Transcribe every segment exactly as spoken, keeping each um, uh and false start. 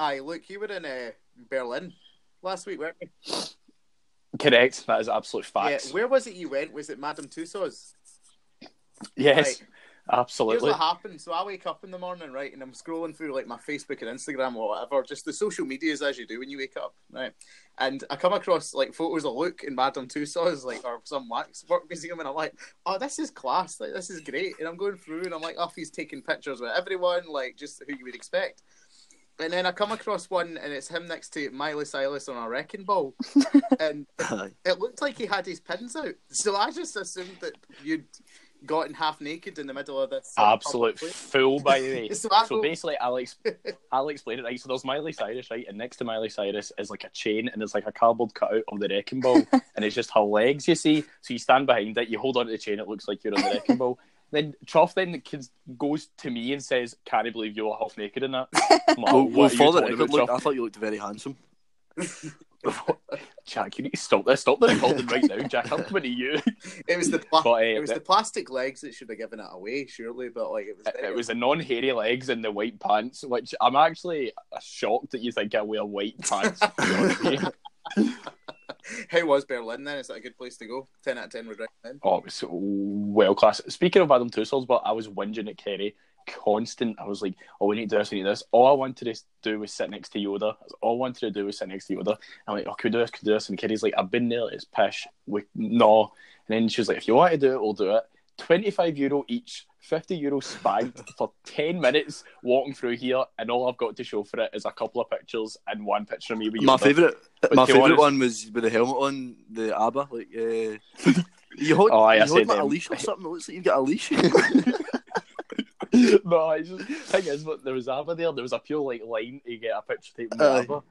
Aye, look, you were in uh, Berlin last week, weren't you? Correct, that is absolute fact. Yeah, where was it you went? Was it Madame Tussauds? Yes, right. Absolutely. Here's what happened. So I wake up in the morning, right, and I'm scrolling through like my Facebook and Instagram or whatever, just the social medias as you do when you wake up, right? And I come across like photos of Luke in Madame Tussauds, like, or some wax work museum, and I'm like, oh, this is class, like, this is great. And I'm going through and I'm like, oh, he's taking pictures with everyone, like, just who you would expect. And then I come across one, and it's him next to Miley Cyrus on a wrecking ball. And it, it looked like he had his pins out. So I just assumed that you'd gotten half naked in the middle of this. Absolute fool, by the way. so so go... basically, I'll, exp- I'll explain it. Right, so there's Miley Cyrus, right? And next to Miley Cyrus is like a chain, and there's like a cardboard cutout of the wrecking ball. And it's just her legs, you see. So you stand behind it, you hold onto the chain, it looks like you're on the wrecking ball. Then Trough then goes to me and says, "Can't I believe you were half naked in that?" Like, oh, well, for the record, look, I thought you looked very handsome. Jack, you need to stop this. Stop the recording right now, Jack. I'm coming to you. It was the pla- but, uh, it was the plastic legs that should have given it away, surely. But like, it was it, it was the non-hairy legs and the white pants, which I'm actually shocked that you think I wear white pants. How was Berlin then? Is that a good place to go? ten out of ten would recommend. Oh, it was so well class. Speaking of Madame Tussauds, but I was whinging at Kerry. Constant. I was like, oh, we need to do this, we need this. All I wanted to do was sit next to Yoda. All I wanted to do was sit next to Yoda. I'm like, oh, could we do this, could we do this? And Kerry's like, I've been there, it's pish. We, no. And then she was like, if you want to do it, we'll do it. twenty-five euro each, fifty euro spanked for ten minutes walking through here, and all I've got to show for it is a couple of pictures and one picture of me with Yoda. My favourite my favourite one was with the helmet on, the ABBA. Like, uh, you hold, oh, you hold like a leash or something, it looks like you've got a leash. No, it's just, thing is, there was ABBA there, there was a pure like line to get a picture taken with uh, ABBA.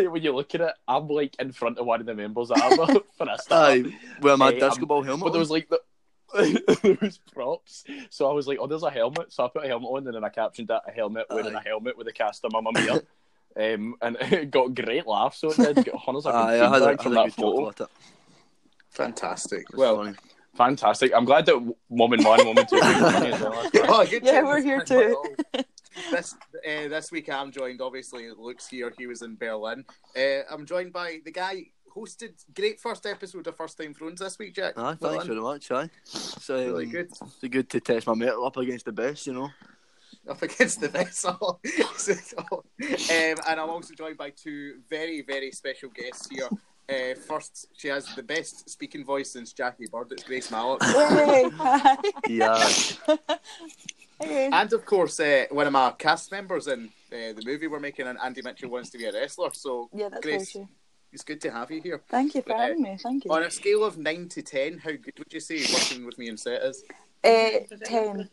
And when you look at it, I'm like in front of one of the members of ABBA for a start. Well, my uh, disco ball helmet. But there was like... The, there was props, so I was like, oh, there's a helmet, so I put a helmet on, and then I captioned that, a helmet wearing aye. A helmet with a cast of my mum here, um, and it got great laughs, so it did get hundreds of aye, feedback I had, from I that photo. Fantastic. Well, funny. Fantastic. I'm glad that woman one, woman two, as well. Oh, good yeah, we're here too. This uh, this week I'm joined, obviously, Luke's here, he was in Berlin. Uh, I'm joined by the guy... Hosted great first episode of First Time Thrones this week, Jack. Aye, thanks very much, aye. It's um, really good. It's good to test my metal up against the best, you know. Up against the best. um, and I'm also joined by two very, very special guests here. Uh, first, she has the best speaking voice since Jackie Bird. It's Grace Mallock. Hey, hi. Yeah. Hey. And of course, uh, one of my cast members in uh, the movie we're making, and Andy Mitchell wants to be a wrestler. So yeah, that's Grace. True. It's good to have you here. Thank you for but, having uh, me. Thank you. On a scale of nine to ten, how good would you say working with me in set is? Uh, ten.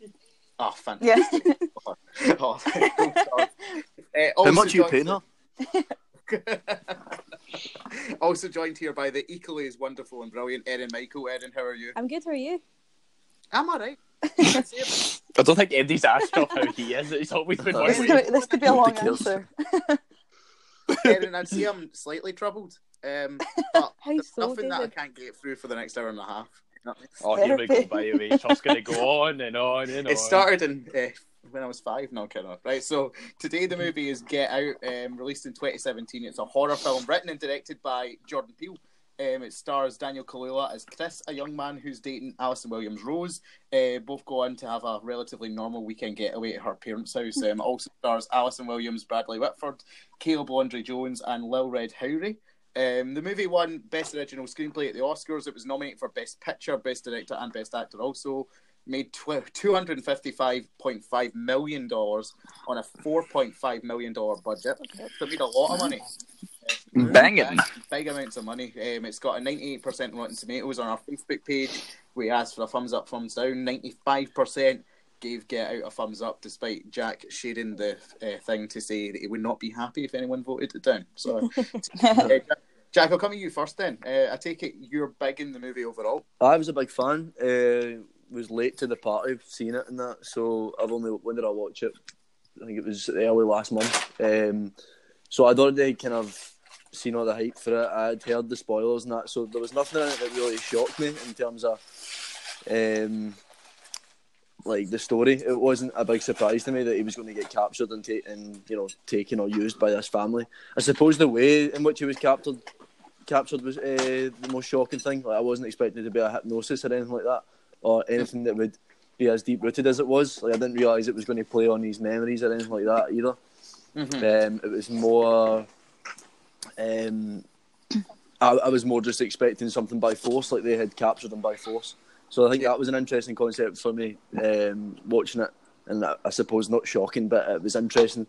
Oh, fantastic! Yeah. oh, oh, oh, oh. Uh, how much are you paying her? Also joined here by the equally as wonderful and brilliant Erin Michael. Erin, how are you? I'm good. How are you? I'm all right. I don't think Eddie's asked off how he is. It's always been. This, could, this could be a long answer. Erin, I'd say I'm slightly troubled. Um, but there's so, nothing David? That I can't get through for the next hour and a half. Nothing. Oh, here we go, by the way. It's just going to go on and on and on. It started in, uh, when I was five. No, kind of. Right, so today the movie is Get Out, um, released in twenty seventeen. It's a horror film written and directed by Jordan Peele. Um, it stars Daniel Kaluuya as Chris, a young man who's dating Alison Williams Rose. Uh, both go on to have a relatively normal weekend getaway at her parents' house. Um, it also stars Alison Williams, Bradley Whitford, Caleb Landry-Jones and Lil Rel Howery. Um, the movie won Best Original Screenplay at the Oscars. It was nominated for Best Picture, Best Director and Best Actor also. Made two hundred fifty-five point five million dollars on a four point five million dollars budget. So it made a lot of money. Banging. Big amounts of money. Um, it's got a ninety-eight percent Rotten Tomatoes on our Facebook page. We asked for a thumbs up, thumbs down. ninety-five percent gave Get Out a thumbs up, despite Jack sharing the uh, thing to say that he would not be happy if anyone voted it down. So, uh, Jack, I'll come to you first then. Uh, I take it you're big in the movie overall. I was a big fan. Uh, was late to the party, seeing it and that. So, I've only, when did I watch it? I think it was early last month. Um, so, I'd already kind of seen all the hype for it. I'd heard the spoilers and that, so there was nothing in it that really shocked me in terms of um, like the story, it wasn't a big surprise to me that he was going to get captured and ta- and you know taken or used by this family. I suppose the way in which he was captured captured was uh, the most shocking thing. Like I wasn't expecting it to be a hypnosis or anything like that, or anything that would be as deep rooted as it was. Like I didn't realise it was going to play on his memories or anything like that either. Mm-hmm. Um, it was more. Um, I, I was more just expecting something by force, like they had captured him by force. So I think that was an interesting concept for me, um, watching it, and I, I suppose not shocking, but it was interesting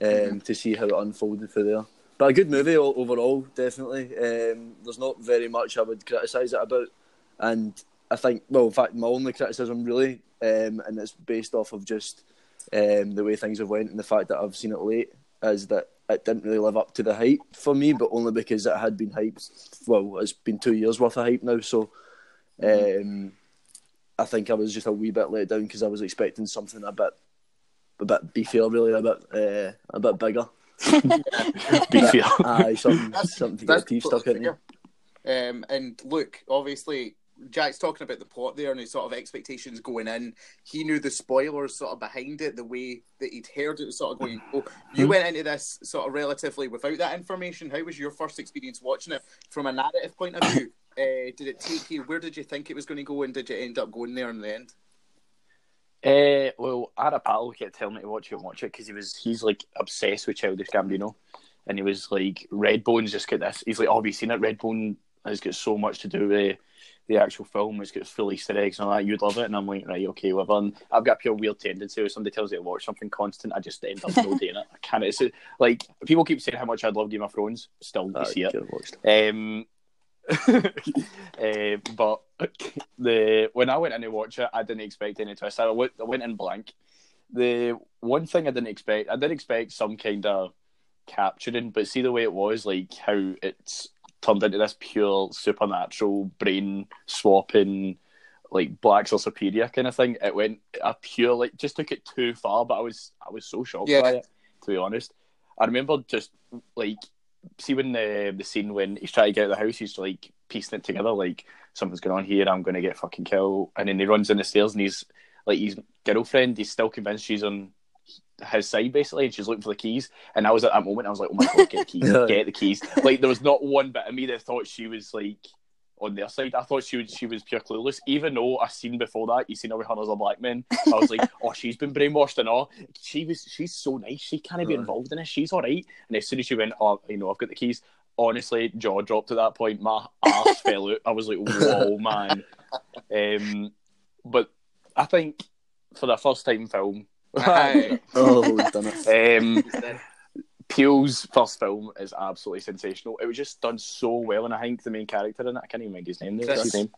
um, mm-hmm. to see how it unfolded for there. But a good movie overall, definitely. Um, there's not very much I would criticise it about, and I think, well, in fact, my only criticism really, um, and it's based off of just um, the way things have went and the fact that I've seen it late, is that it didn't really live up to the hype for me, but only because it had been hyped. Well, it's been two years worth of hype now, so. Um, I think I was just a wee bit let down because I was expecting something a bit, a bit beefier, really, a bit, uh, a bit bigger. Beefier, aye, something, that's, something to get your teeth stuck in there. Um, and look, obviously, Jack's talking about the plot there and his sort of expectations going in. He knew the spoilers sort of behind it, the way that he'd heard it was sort of going. Well, you went into this sort of relatively without that information. How was your first experience watching it from a narrative point of view? Uh, did it take you? Where did you think it was going to go, and did you end up going there in the end? Uh, well, I had a pal who kept telling me to watch it and watch it because he was he's like obsessed with Childish Gambino, and he was like, Redbone's just got this. He's like, oh, have you seen it? Redbone has got so much to do with the actual film. It's got full Easter eggs and all that. You'd love it. And I'm like, right, okay, whatever. And I've got a pure weird tendency where somebody tells me to watch something constant, I just end up no doing it. I can't. It's like people keep saying how much I'd love Game of Thrones. Still, you see it. Um. uh, but the when I went in to watch it, I didn't expect any twist. I went, I went in blank. The one thing I didn't expect, I did expect some kind of capturing, but see the way it was, like how it's turned into this pure supernatural brain swapping, like blacks are superior kind of thing. It went a pure like just took it too far. But I was I was so shocked yeah. by it, to be honest. I remember just like. See when the the scene when he's trying to get out of the house, he's like piecing it together, like something's going on here. I'm going to get fucking killed, and then he runs in the stairs, and he's like his girlfriend. He's still convinced she's on his side basically, and she's looking for the keys. And I was at that moment, I was like, oh my god, get the keys, get the keys. Like there was not one bit of me that thought she was like on their side. I thought she was she was pure clueless. Even though I seen before that, you seen her with her as a black man. I was like, oh, she's been brainwashed and all. She was she's so nice. She can't be involved in this. She's all right. And as soon as she went, oh, you know, I've got the keys. Honestly, jaw dropped at that point. My ass fell out. I was like, whoa, man. Um, but I think for the first time film, oh, done it. Um, Peele's first film is absolutely sensational. It was just done so well, and I think the main character in it, I can't even remember his name. Chris. His name?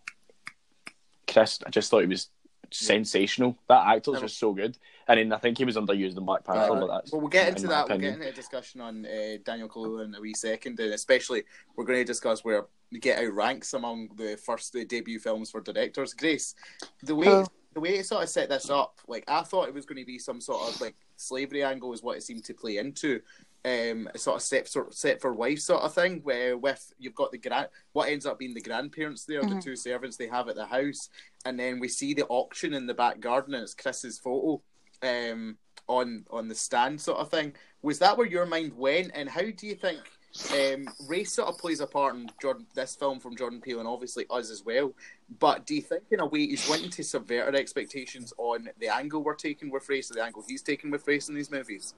Chris. I just thought he was sensational. That actor was just so good. And then I think he was underused in Black Panther. Uh, like well, we'll get into in that. We'll get into a discussion on uh, Daniel Kaluuya in a wee second, and especially we're going to discuss where Get Out ranks among the first the debut films for directors. Grace, the way... Uh. The way it sort of set this up, like I thought it was going to be some sort of like slavery angle is what it seemed to play into, um, a sort of set sort of set for wife sort of thing. Where with you've got the grand, what ends up being the grandparents there, mm-hmm. the two servants they have at the house, and then we see the auction in the back garden, and it's Chris's photo, um, on on the stand sort of thing. Was that where your mind went, and how do you think? Um, race sort of plays a part in Jordan, this film from Jordan Peele and obviously us as well, but do you think in a way he's wanting to subvert our expectations on the angle we're taking with race or the angle he's taking with race in these movies?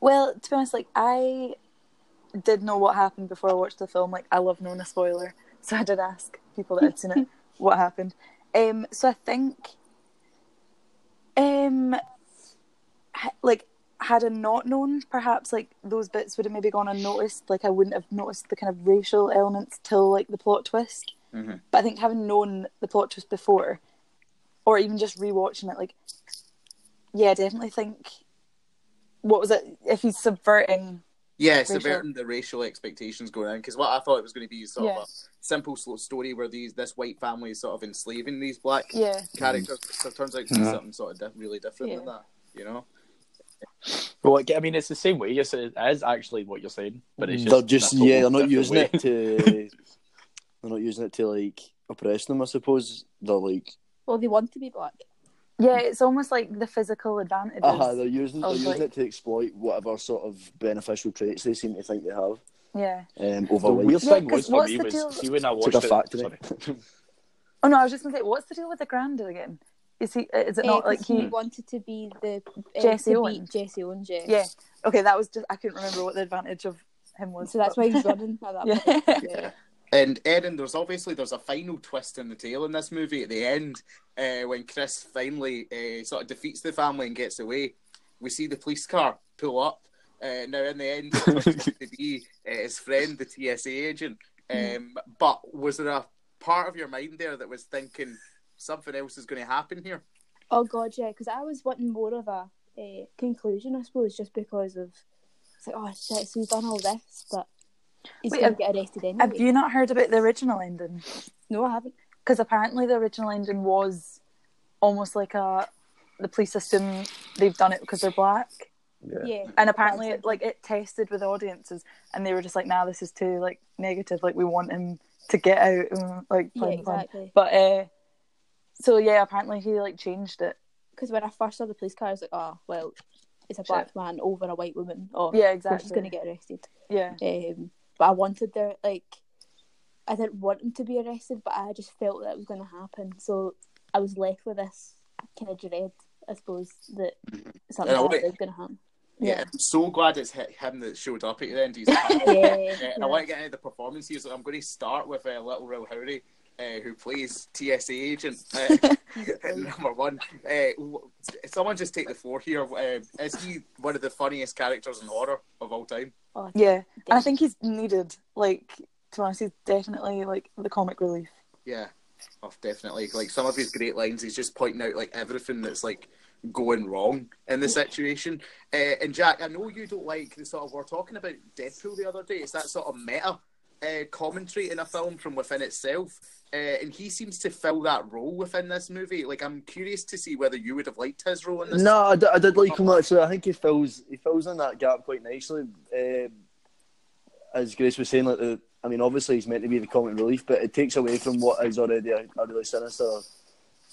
Well, to be honest, like I did know what happened before I watched the film. Like I love knowing a spoiler, so I did ask people that had seen it what happened. Um, so I think um, like had I not known, perhaps like those bits would have maybe gone unnoticed. Like I wouldn't have noticed the kind of racial elements till like the plot twist. Mm-hmm. But I think having known the plot twist before, or even just rewatching it, like yeah, I definitely think what was it? If he's subverting, yeah, racial... subverting the racial expectations going on. Because what I thought it was going to be sort yeah. of a simple story where these this white family is sort of enslaving these black yeah. characters. So it turns out to be yeah. something sort of di- really different yeah. than that, you know. Well, I mean, it's the same way. Yes, it is actually what you're saying, but it's just they're just yeah, they're not using way. it to they're not using it to like oppress them. I suppose they're like well, they want to be black. Yeah, it's almost like the physical advantages. Uh-huh, they're using, they're using like... it to exploit whatever sort of beneficial traits they seem to think they have. Yeah. Um, the weird yeah, thing was for me was, deal... see when I watched it... Sorry. Oh no, I was just going to say, what's the deal with the Grandad again? Is he? Is it not uh, like he... he wanted to be the... Uh, Jesse Owens. Jesse Owens, yeah. Yeah. Okay, that was just... I couldn't remember what the advantage of him was. So that's but... why he's running. Yeah. Yeah. yeah. And Erin, there's obviously there's a final twist in the tale in this movie at the end uh, when Chris finally uh, sort of defeats the family and gets away. We see the police car pull up. Uh, now in the end, it to be uh, his friend, the T S A agent. Um, mm. But was there a part of your mind there that was thinking something else is going to happen here? Oh God, yeah, because I was wanting more of a uh, conclusion, I suppose, just because of it's like, oh shit, so we've done all this, but. He's Wait, have, get arrested anyway. Have you not heard about the original ending? No, I haven't. Because apparently the original ending was almost like a the police assume they've done it because they're black. Yeah. yeah. And apparently, it, like it tested with audiences, and they were just like, "Nah, this is too like negative. Like we want him to get out." And, like, yeah, exactly. But uh, so yeah, apparently he like changed it. Because when I first saw the police car, I was like, "Oh, well, it's a black Shit. man over a white woman." Or yeah, exactly. She's going to get arrested. Yeah. Um, But I wanted their, like, I didn't want him to be arrested, but I just felt that it was going to happen. So I was left with this kind of dread, I suppose, that something like that was going to happen. Yeah. yeah, I'm so glad it's him that showed up at the end. He's yeah, yeah, and I want to get into the performance here, so I'm going to start with uh, Lil Rel Howery, uh, who plays T S A agent uh, number one. Uh, someone just take the floor here. Uh, is he one of the funniest characters in horror of all time? Oh, yeah, definitely. And I think he's needed, like, to be honest, he's definitely, like, the comic relief. Yeah, oh, definitely. Like, some of his great lines, he's just pointing out, like, everything that's, like, going wrong in the situation. Uh, and, Jack, I know you don't like the sort of, we were talking about Deadpool the other day, it's that sort of meta uh, commentary in a film from within itself, uh, and he seems to fill that role within this movie. Like, I'm curious to see whether you would have liked his role in this. No, I, d- I did like him, actually. I think he fills he fills in that gap quite nicely. Uh, as Grace was saying, like, the, I mean, obviously he's meant to be the comic relief, but it takes away from what is already a, a really sinister,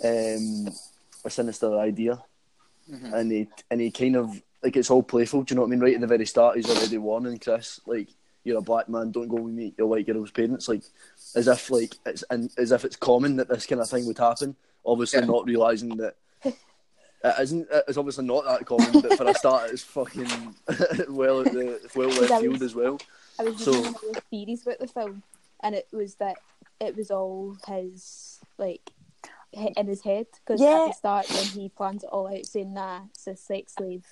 um, a sinister idea. Mm-hmm. And he and he kind of, like, it's all playful. Do you know what I mean? Right at the very start, he's already warning Chris, like, you're a black man, don't go and meet your white girl's parents. Like, as if like it's and as if it's common that this kind of thing would happen. Obviously, yeah. not realising that it isn't. It's obviously not that common. But for a start, it's fucking well at the well left field as well. I was reading so, all the theories about the film, and it was that it was all his, like, in his head. Because yeah. at the start, when he plans it all out, saying, nah, it's a sex slave.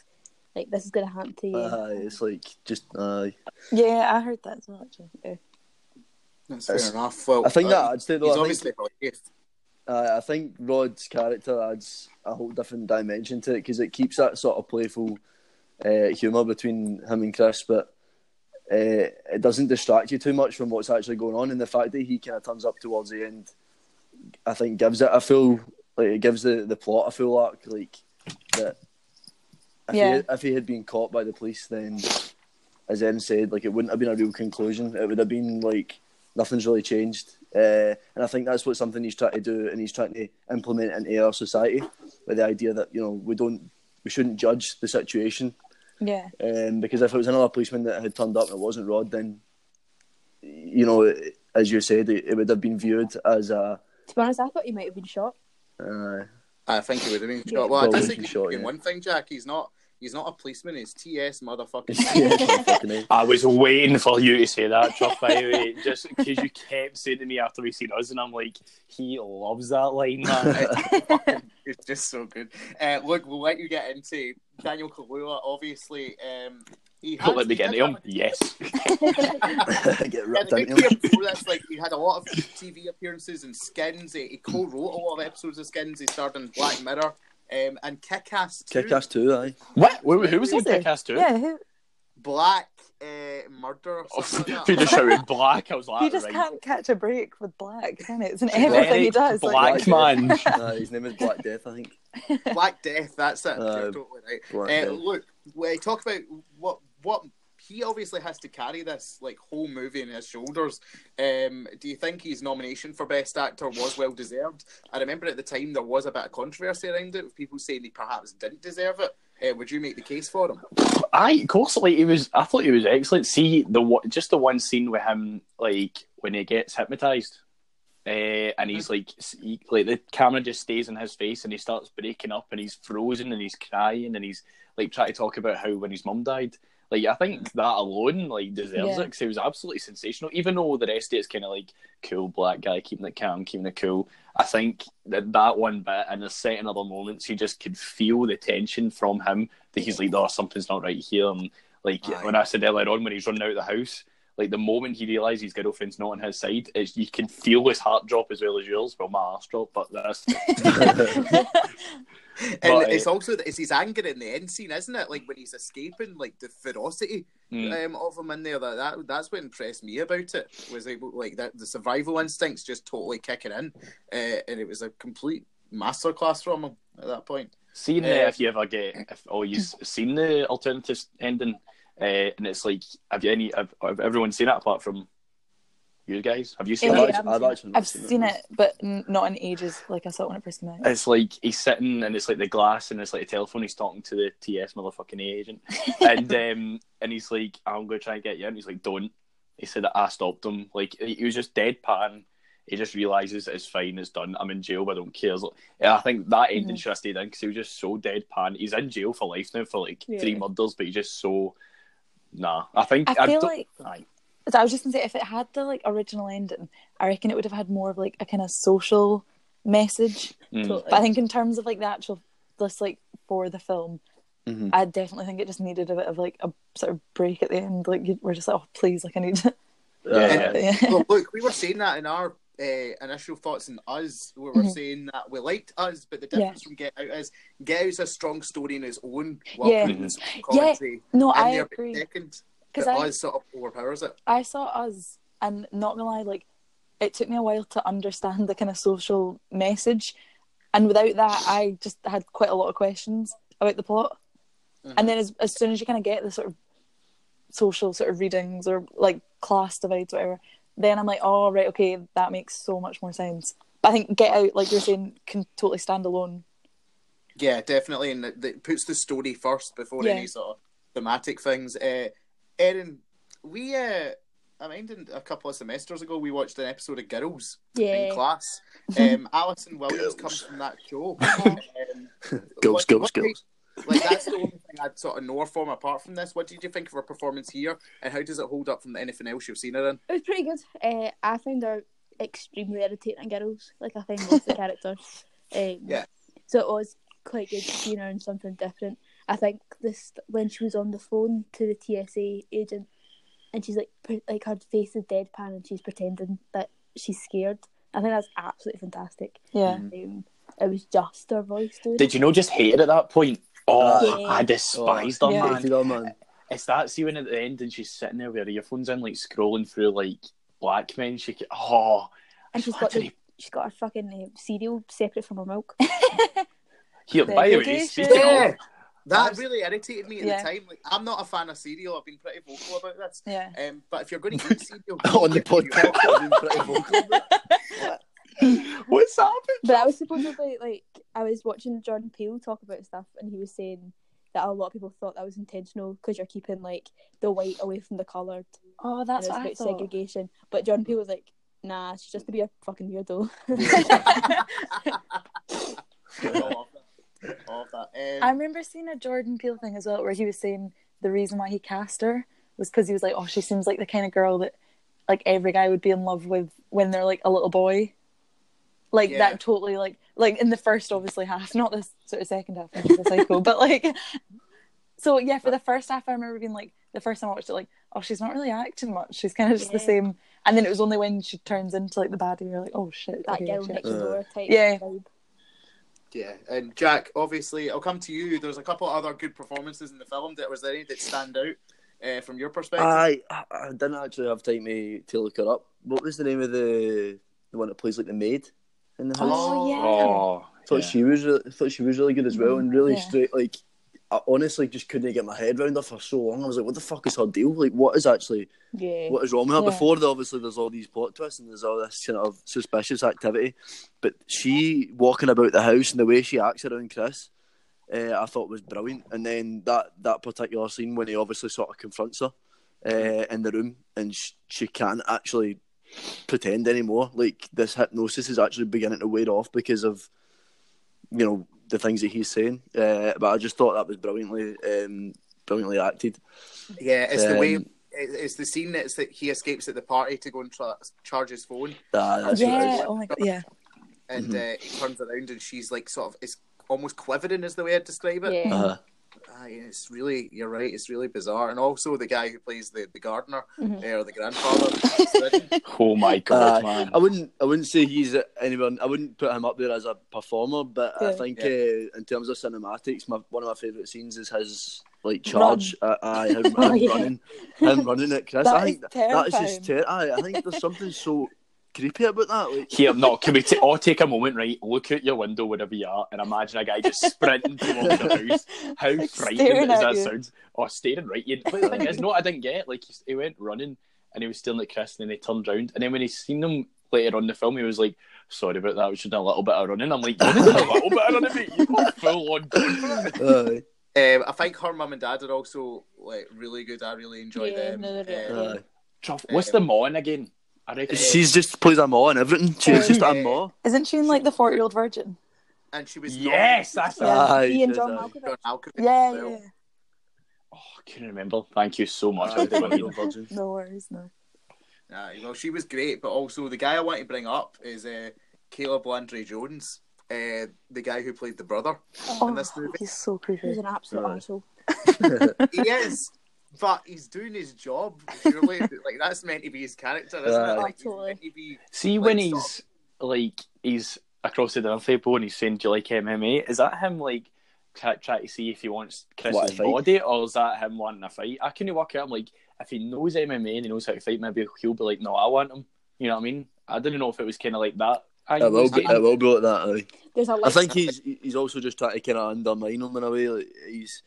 Like, this is going to happen to you. Uh, it's like, just, uh... Yeah, I heard that as well, actually. Yeah. That's fair it's, enough. Well, I think um, that adds to it, though. He's I obviously think, uh, I think Rod's character adds a whole different dimension to it, because it keeps that sort of playful uh, humour between him and Chris, but Uh, it doesn't distract you too much from what's actually going on, and the fact that he kind of turns up towards the end, I think, gives it a full, like, it gives the, the plot a full arc. Like that, if, yeah. he, if he had been caught by the police, then, as Em said, like, it wouldn't have been a real conclusion. It would have been like nothing's really changed, uh, and I think that's what something he's trying to do, and he's trying to implement into our society with the idea that, you know, we don't, we shouldn't judge the situation. Yeah. Um, because if it was another policeman that had turned up and it wasn't Rod, then, you know, as you said, it, it would have been viewed as a... To be honest, I thought he might have been shot. Uh, I think he would have been shot. Well, I just think shot, yeah. one thing, Jack, he's not he's not a policeman, he's T S motherfucking... I was waiting for you to say that, Jeff, by the way, just because you kept saying to me after we seen us, and I'm like, he loves that line, man. It's just so good. Uh, look, we'll let you get into... Daniel Kaluuya, obviously, um, he had... Let me get him. Yes. Get ripped out. That's like he had a lot of T V appearances and Skins. He, he co-wrote a lot of episodes of Skins. He starred in Black Mirror um, and Kick-Ass two. Kick-Ass two, aye. What? Who, who was in Kick-Ass two? Yeah, who? Black uh, Murder. Or something like that. He just shouted Black. I was like, you just right. can't catch a break with Black, can it? It's in everything he does. Black, like, man. uh, his name is Black Death, I think. Black Death, that's it. Uh, totally right. Uh, look, we talk about what what he obviously has to carry this like whole movie on his shoulders. Um, do you think his nomination for Best Actor was well deserved? I remember at the time there was a bit of controversy around it, with people saying he perhaps didn't deserve it. Uh, would you make the case for him? I, of course, like it was. I thought he was excellent. See the just the one scene with him, like when he gets hypnotised, uh, and he's like, he, like the camera just stays in his face, and he starts breaking up, and he's frozen, and he's crying, and he's like trying to talk about how when his mum died. Like I think that alone like deserves yeah. it, because it was absolutely sensational. Even though the rest of it's kind of like cool black guy keeping it calm, keeping it cool. I think that that one bit and a set in other moments, you just could feel the tension from him that he's like, "Oh, something's not right here." And like Aye. when I said earlier on, when he's running out of the house, like the moment he realises his girlfriend's not on his side, it's, you can feel his heart drop as well as yours. Well, my arse drop, but that's. And but, it's uh, also it's his anger in the end scene, isn't it? Like when he's escaping, like the ferocity mm. um, of him in there. That, that that's what impressed me about it. Was able, like that the survival instincts just totally kicking in, uh, and it was a complete masterclass from him at that point. Seeing uh, uh, if you ever get, if oh you've seen the alternative ending, uh, and it's like, have you any? Have, have everyone seen it apart from you guys? Have you seen it? I've, I've, seen, I've seen, seen it, but not in ages. Like I saw it when it first came out. It's like he's sitting, and it's like the glass, and it's like the telephone. He's talking to the T S motherfucking agent, and um, and he's like, "I'm gonna try and get you," and he's like, "Don't." He said that I stopped him. Like he was just deadpan. He just realizes it's fine, it's done. I'm in jail, but I don't care. I think that ending mm-hmm. should have stayed in, because he was just so deadpan. He's in jail for life now for like yeah. three murders, but he's just so nah. I think I feel I like. I, So I was just going to say, if it had the like original ending, I reckon it would have had more of like a kind of social message. Mm. But I think in terms of like the actual, just like for the film, mm-hmm. I definitely think it just needed a bit of like a sort of break at the end. Like you were just like, oh please, like I need to. Yeah. yeah. Well, look, we were saying that in our uh, initial thoughts in Us, we were mm-hmm. saying that we liked Us, but the difference yeah. from Get Out is Get Out's a strong story in its own. Yeah. Mm-hmm. Yeah. No, I agree. Second. Because I sort of overpowers it. I saw Us, and not gonna lie, like it took me a while to understand the kind of social message, and without that, I just had quite a lot of questions about the plot. Mm-hmm. And then, as as soon as you kind of get the sort of social sort of readings or like class divides, whatever, then I'm like, oh right, okay, that makes so much more sense. But I think Get Out, like you're saying, can totally stand alone. Yeah, definitely, and it, it puts the story first before yeah. any sort of thematic things. Uh, Erin, we, uh, I mean, a couple of semesters ago, we watched an episode of Girls Yay. in class. Um, Alison Williams girls. comes from that show. um, girls, like, girls, girls. Did, like, that's the only thing I'd sort of know her from apart from this. What did you think of her performance here, and how does it hold up from anything else you've seen her in? It was pretty good. Uh, I found her extremely irritating in Girls. Like, I found most of the characters. Um, yeah. So it was quite good seeing her in something different. I think this when she was on the phone to the T S A agent, and she's like, pre- like her face is deadpan, and she's pretending that she's scared. I think that's absolutely fantastic. Yeah, um, it was just her voice. Dude. Did you know? Just hated at that point. Oh, yeah. I despised oh, her, yeah. man. Yeah. man. It's that see when at the end, and she's sitting there with her earphones in, like scrolling through like black men. She could, oh, and she's got the, she's got her fucking uh, cereal separate from her milk. Here, by the way, speaking yeah. of. That really irritated me at yeah. the time. Like, I'm not a fan of cereal. I've been pretty vocal about this. Yeah. Um, but if you're going to eat cereal... on the podcast, I've been pretty vocal about it. What? What's happened? But I was supposed to be, like... I was watching Jordan Peele talk about stuff, and he was saying that a lot of people thought that was intentional because you're keeping, like, the white away from the coloured. Oh, that's what I thought. Segregation. But Jordan Peele was like, nah, it's just to be a fucking weirdo. All of that. Um, I remember seeing a Jordan Peele thing as well, where he was saying the reason why he cast her was because he was like, oh, she seems like the kind of girl that like every guy would be in love with when they're like a little boy, like yeah. that totally like like in the first obviously half, not this sort of second half of the cycle, but like so yeah for the first half I remember being like the first time I watched it like, oh, she's not really acting much, she's kind of just yeah. the same, and then it was only when she turns into like the baddie you're like, oh shit, that okay, girl next door type yeah vibe. Yeah, and Jack, obviously, I'll come to you. There's a couple of other good performances in the film. That was there any that stand out uh, from your perspective? I, I didn't actually have time to, to look her up. What was the name of the the one that plays like the maid in the house? Oh, yeah. Oh, I thought yeah. she was. I thought she was really good as well, and really yeah. straight. Like I honestly just couldn't get my head around her for so long. I was like, what the fuck is her deal? Like, what is actually, yeah. what is wrong with her? Yeah. Before, obviously, there's all these plot twists and there's all this kind of suspicious activity. But she walking about the house and the way she acts around Chris, uh, I thought was brilliant. And then that, that particular scene when he obviously sort of confronts her uh, in the room and sh- she can't actually pretend anymore. Like, this hypnosis is actually beginning to wear off because of, you know, the things that he's saying, uh, but I just thought that was brilliantly, um, brilliantly acted. Yeah, it's um, the way, it's the scene that's that he escapes at the party to go and tra- charge his phone. Ah, that's yeah, oh my God, yeah. And mm-hmm. uh, he turns around and she's like, sort of, it's almost quivering, is the way I'd describe it. Yeah. Uh-huh. Uh, it's really, you're right, it's really bizarre. And also the guy who plays the, the gardener mm-hmm. uh, or the grandfather. Oh my God, uh, man. I wouldn't I wouldn't say he's anyone, I wouldn't put him up there as a performer, but yeah. I think yeah. uh, in terms of cinematics, my, one of my favourite scenes is his like charge uh, uh, him, him oh, yeah. running him running at Chris. That I think that is just ter- I, I think there's something so creepy about that. Like, here, no, can we t- all take a moment, right? Look out your window wherever you are and imagine a guy just sprinting towards the house. How like frightening does that you. sound? Oh, staring right. You. But the thing is, no, I didn't get it. Like, he, he went running and he was staring at Chris and then he turned round. And then when he seen them later on in the film, he was like, sorry about that, I was just doing a little bit of running. I'm like, you did a little bit of running, mate. You got full on going for it. Um, I think her mum and dad are also like really good. I really enjoyed yeah, them. No, no, no. Um, Truff, what's um, the mon again? She's just plays a maw and everything. She's just a maw. Isn't she in like the forty-year-old virgin? And she was yes, that's yeah. He and John Malkovich. Yeah, yeah. Oh, I couldn't remember. Thank you so much. No worries, no. Uh, well, she was great, but also the guy I want to bring up is uh, Caleb Landry Jones, uh, the guy who played the brother oh, in this movie. He's so creepy. He's an absolute asshole. He is. But he's doing his job, surely. Like, that's meant to be his character, isn't uh, it? Like, totally. He's be, See, like, when he's, stuff. like, he's across the dinner table and he's saying, do you like M M A? Is that him, like, trying try to see if he wants Chris's body, or is that him wanting a fight? I couldn't work out. I'm like, if he knows M M A and he knows how to fight, maybe he'll be like, no, I want him. You know what I mean? I didn't know if it was kind of like that. I it will be, it will be like that, like. I think he's, he's also just trying to kind of undermine him in a way. Like, he's...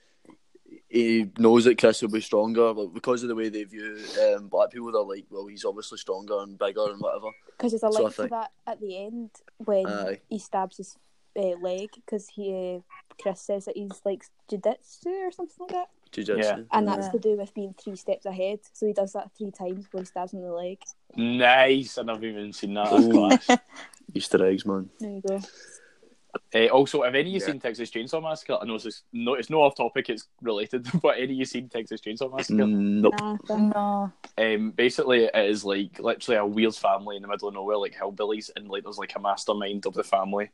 He knows that Chris will be stronger, like, because of the way they view um, black people. They're like, well, he's obviously stronger and bigger and whatever. Because there's a link so to think... that at the end when Aye. he stabs his uh, leg because he uh, Chris says that he's like jiu-jitsu or something like that. Jiu-jitsu. Yeah. And that's yeah. to do with being three steps ahead. So he does that three times when he stabs him in the leg. Nice. I've never even seen that. Easter eggs, man. There you go. Uh, also, have any of you yeah. seen Texas Chainsaw Massacre? I know it's no, it's no off topic, it's related, but any of you seen Texas Chainsaw Massacre? Nope. No. Um, basically, it is like literally a weird family in the middle of nowhere, like hillbillies, and like there's like a mastermind of the family,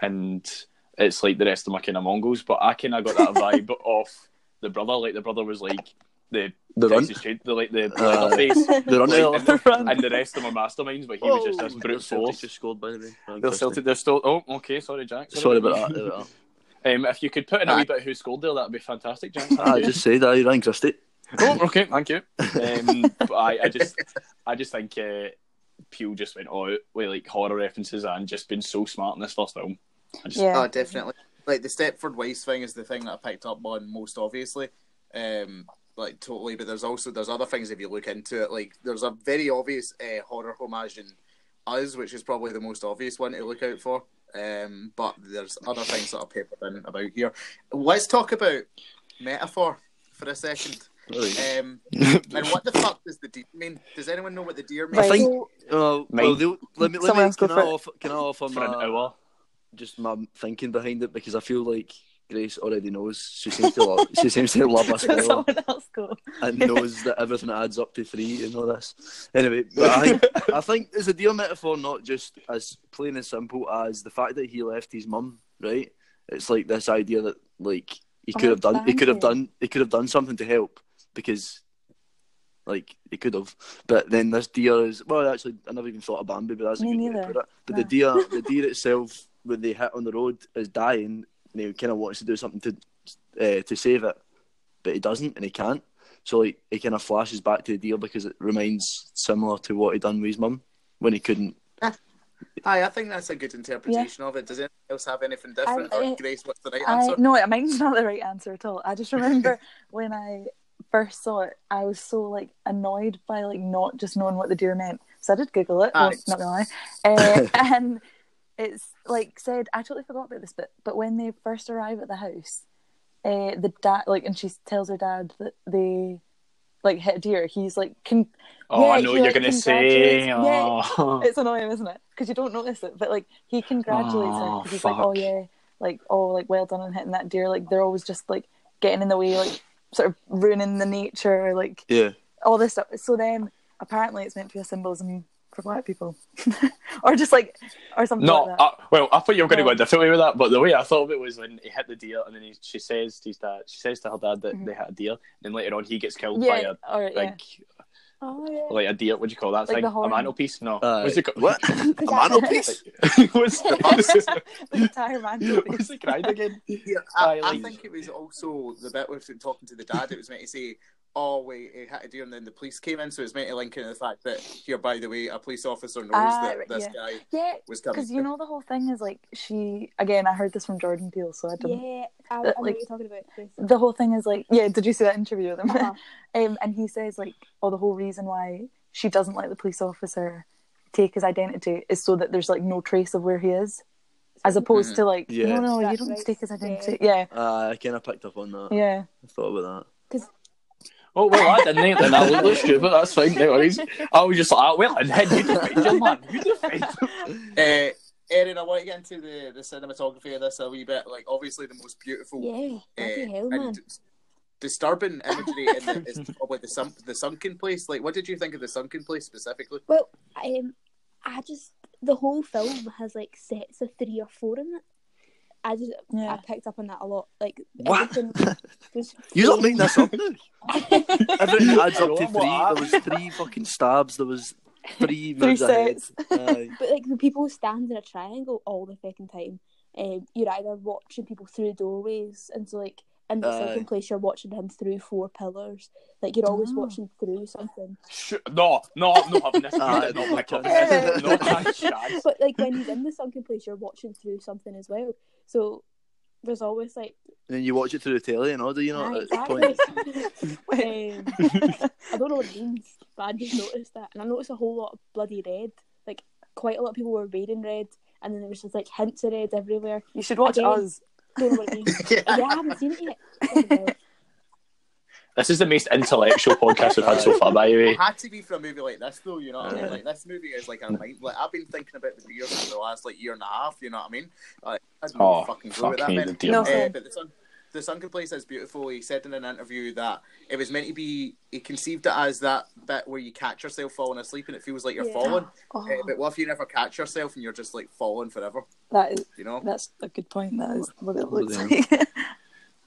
and it's like the rest of my kind of Mongols. But I kind of got that vibe off the brother. Like the brother was like the the Texas Chainsaw, the, like the uh, face, the run, like, the run. And the rest of my masterminds, but he oh, was just this brute force. Just scored, by the way. They're Celtic. They're still. Oh, okay. Sorry, Jack. Sorry, sorry about that. um, if you could put in a wee bit who scored there, that'd be fantastic, Jack. I just said I rang Christy. Oh, okay. Thank you. Um, but I, I just, I just think uh, Peele just went out with like horror references and just been so smart in this first film. I just, yeah, oh, definitely. Like the Stepford Wives thing is the thing that I picked up on most obviously. Um, Like totally, but there's also there's other things if you look into it. Like there's a very obvious uh, horror homage in Us, which is probably the most obvious one to look out for. Um, but there's other things that are papered in about here. Let's talk about metaphor for a second. Really? Um, and what the fuck does the deer mean? Does anyone know what the deer means? I think. Uh, well, they, let me. Let me can, I offer, can I offer for my, an hour? Just my thinking behind it because I feel like. Grace already knows. She seems to love. She seems to love us. So someone else go. And knows that everything adds up to three and all this. Anyway, but I think I think there's a deer metaphor not just as plain and simple as the fact that he left his mum. Right? It's like this idea that like he could oh, have done. He could have done. He could have done something to help because, like, he could have. But then this deer is. Well, actually, I never even thought of Bambi, but that's Me a good neither. way to put it. But no. the deer, the deer itself, when they hit on the road, is dying. And he kind of wants to do something to uh, to save it, but he doesn't, and he can't. So like, he kind of flashes back to the deer because it reminds similar to what he done with his mum when he couldn't Aye, I think that's a good interpretation yeah. of it. Does anyone else have anything different? I, or I, Grace, what's the right I, answer? No, mine's not the right answer at all. I just remember when I first saw it, I was so like annoyed by like not just knowing what the deer meant. So I did Google it, well, not gonna lie. Uh, and it's like said, I totally forgot about this bit, but when they first arrive at the house, uh, the dad like, and she tells her dad that they like hit a deer. He's like, Con- oh, yeah, I know what you're like, gonna say. Oh. Yeah. It's annoying, isn't it? Because you don't notice it, but like he congratulates oh, her because he's fuck. like, oh yeah, like oh like well done on hitting that deer. Like they're always just like getting in the way, like sort of ruining the nature, like yeah, all this stuff. So then apparently it's meant to be a symbolism for black people, or just like, or something. No, like that. I, well, I thought you were going to yeah. go a different way with that, but the way I thought of it was when he hit the deer, and then he, she says to his dad, she says to her dad that mm-hmm. they had a deer, and then later on he gets killed yeah, by a or, big, yeah. Oh, yeah. like a deer. What do you call that like thing? A mantelpiece? No, uh, what's it called? What? A mantelpiece? What's the entire mantelpiece? What's it cried again? Yeah, I, I think it was also the bit with talking to the dad. It was meant to say, oh wait, it had to do, and then the police came in, so it's meant to link into the fact that here, by the way, a police officer knows uh, that this yeah. guy yeah, was coming. Because you know the whole thing is like she again. I heard this from Jordan Peele, so I didn't. Yeah, I, that, I know like, what you're talking about. Please. The whole thing is like, yeah. Did you see that interview with him? Uh-huh. um, and he says like, oh, the whole reason why she doesn't let the police officer take his identity is so that there's like no trace of where he is, as opposed mm-hmm. to like, yeah. no, no, That's you don't right. take his identity. Yeah, yeah. Uh, I kind of picked up on that. Yeah, I thought about that. Oh, well, I didn't, then I look stupid, that's fine, no worries. I was just like, oh, well, I did, you defend him, man, you defend him. Uh, Erin, I want to get into the, the cinematography of this a wee bit, like, obviously the most beautiful yeah, uh, hell, and d- disturbing imagery in the, is probably the, sun- the sunken place. Like, what did you think of the sunken place specifically? Well, um, I just, the whole film has, like, sets of three or four in it. I just yeah. I picked up on that a lot. Like what? Was... You don't make this up now. Everything adds up to three. There was three fucking stabs. There was three three sets. Aye. But like the people stand in a triangle all the fucking time. Um, you're either watching people through doorways, and so like in the second place you're watching him through four pillars. Like you're always oh. watching through something. Sure. No, no, I'm not having this. uh, not my cup. Yeah. Not my chance. But like when he's in the sunken place, you're watching through something as well. So there's always like. And then you watch it through the telly, and all do you know? Right, exactly. um, I don't know what it means, but I just noticed that, and I noticed a whole lot of bloody red. Like quite a lot of people were wearing red, and then there was just like hints of red everywhere. You should watch Again, Us. Don't know what it means. yeah. yeah, I haven't seen it yet. This is the most intellectual podcast we've had so far, by the way. It had to be for a movie like this, though, you know what yeah. I mean? Like, this movie is like a mind... Like, I've been thinking about the beer for the last, like, year and a half, you know what I mean? Like, I don't oh, fucking fuck with that, man. No, uh, but the, sun, the Sunken Place is beautiful. He said in an interview that it was meant to be... He conceived it as that bit where you catch yourself falling asleep and it feels like you're yeah. falling. Oh. Uh, but what if you never catch yourself and you're just, like, falling forever? That is... You know? That's a good point. That is what it looks oh, like.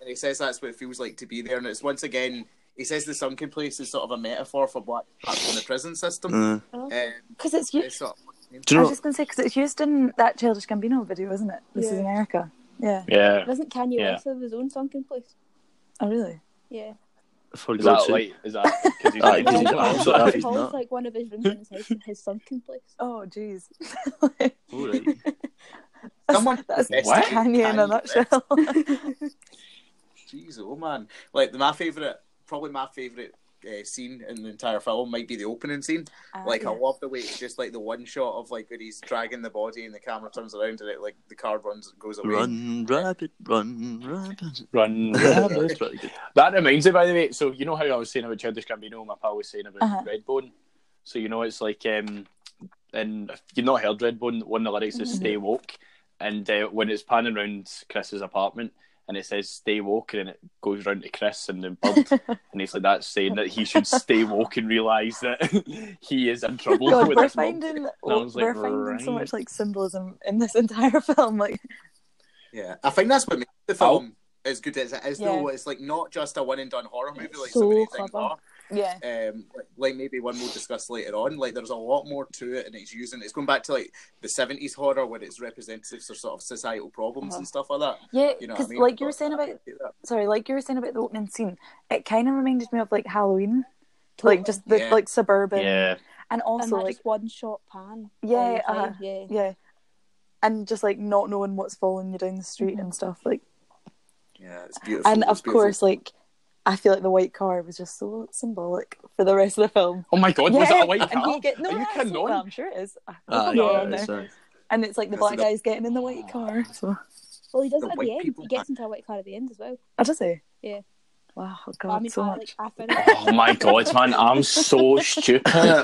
And he says that's what it feels like to be there. And it's once again, he says the sunken place is sort of a metaphor for black people in the prison system. Because mm. um, it's used. It's sort of, Do you know I was what? just going to say, because it's used in that Childish Gambino video, isn't it? This yeah. is America. Yeah. Yeah. Doesn't Kanye yeah. West have his own sunken place? Oh, really? Yeah. For is that like, is that because he's like, like, he's not. like one of his rooms in his house, his sunken place? Oh, jeez. like... oh, right. Someone that's what? Kanye in a nutshell. Jeez, oh man! Like my favorite, probably my favorite uh, scene in the entire film might be the opening scene. Uh, like yeah. I love the way it's just like the one shot of like where he's dragging the body and the camera turns around and it like the car runs goes away. Run rabbit, run rabbit, run rabbit. That reminds me, by the way. So you know how I was saying about Childish Gambino, my pal was saying about uh-huh. Redbone. So you know it's like, um, and if you've not heard Redbone, one of the lyrics mm-hmm. is "Stay woke," and uh, when it's panning around Chris's apartment. And it says stay woke, and it goes round to Chris and then Bird, and he's like, that's saying that he should stay woke and realise that he is in trouble. God, with we're this finding, we're like, finding right. so much like symbolism in this entire film. Like, yeah, I think that's what makes the film oh. as good as it is. Yeah. Though it's like not just a one and done horror movie, it's like so, so many things are. Yeah, um, like, like maybe one we'll discuss later on. Like, there's a lot more to it, and it's using it's going back to like the seventies horror where it's representatives of sort of societal problems uh-huh. and stuff like that. Yeah, you know what I mean? Like you were saying about sorry, like you were saying about the opening scene, it kind of reminded me of like Halloween, like just the yeah. like suburban. Yeah. and also and like one shot pan. Yeah, uh, time, yeah, yeah, and just like not knowing what's following you down the street mm-hmm. and stuff. Like, yeah, it's beautiful. And it's of beautiful. course, like I feel like the white car was just so symbolic for the rest of the film. Oh my god, yeah. was that a white car? And get, no, Are you kidding on? Well, I'm sure it is. Uh, yeah, it is uh... And it's like the That's black the... guy's getting in the white car. So. Well, he does it at the end. He gets into a white car at the end as well. Oh, does he? Yeah. Wow, God, well, I mean, so I, much. Like, oh my God, man, I'm so stupid.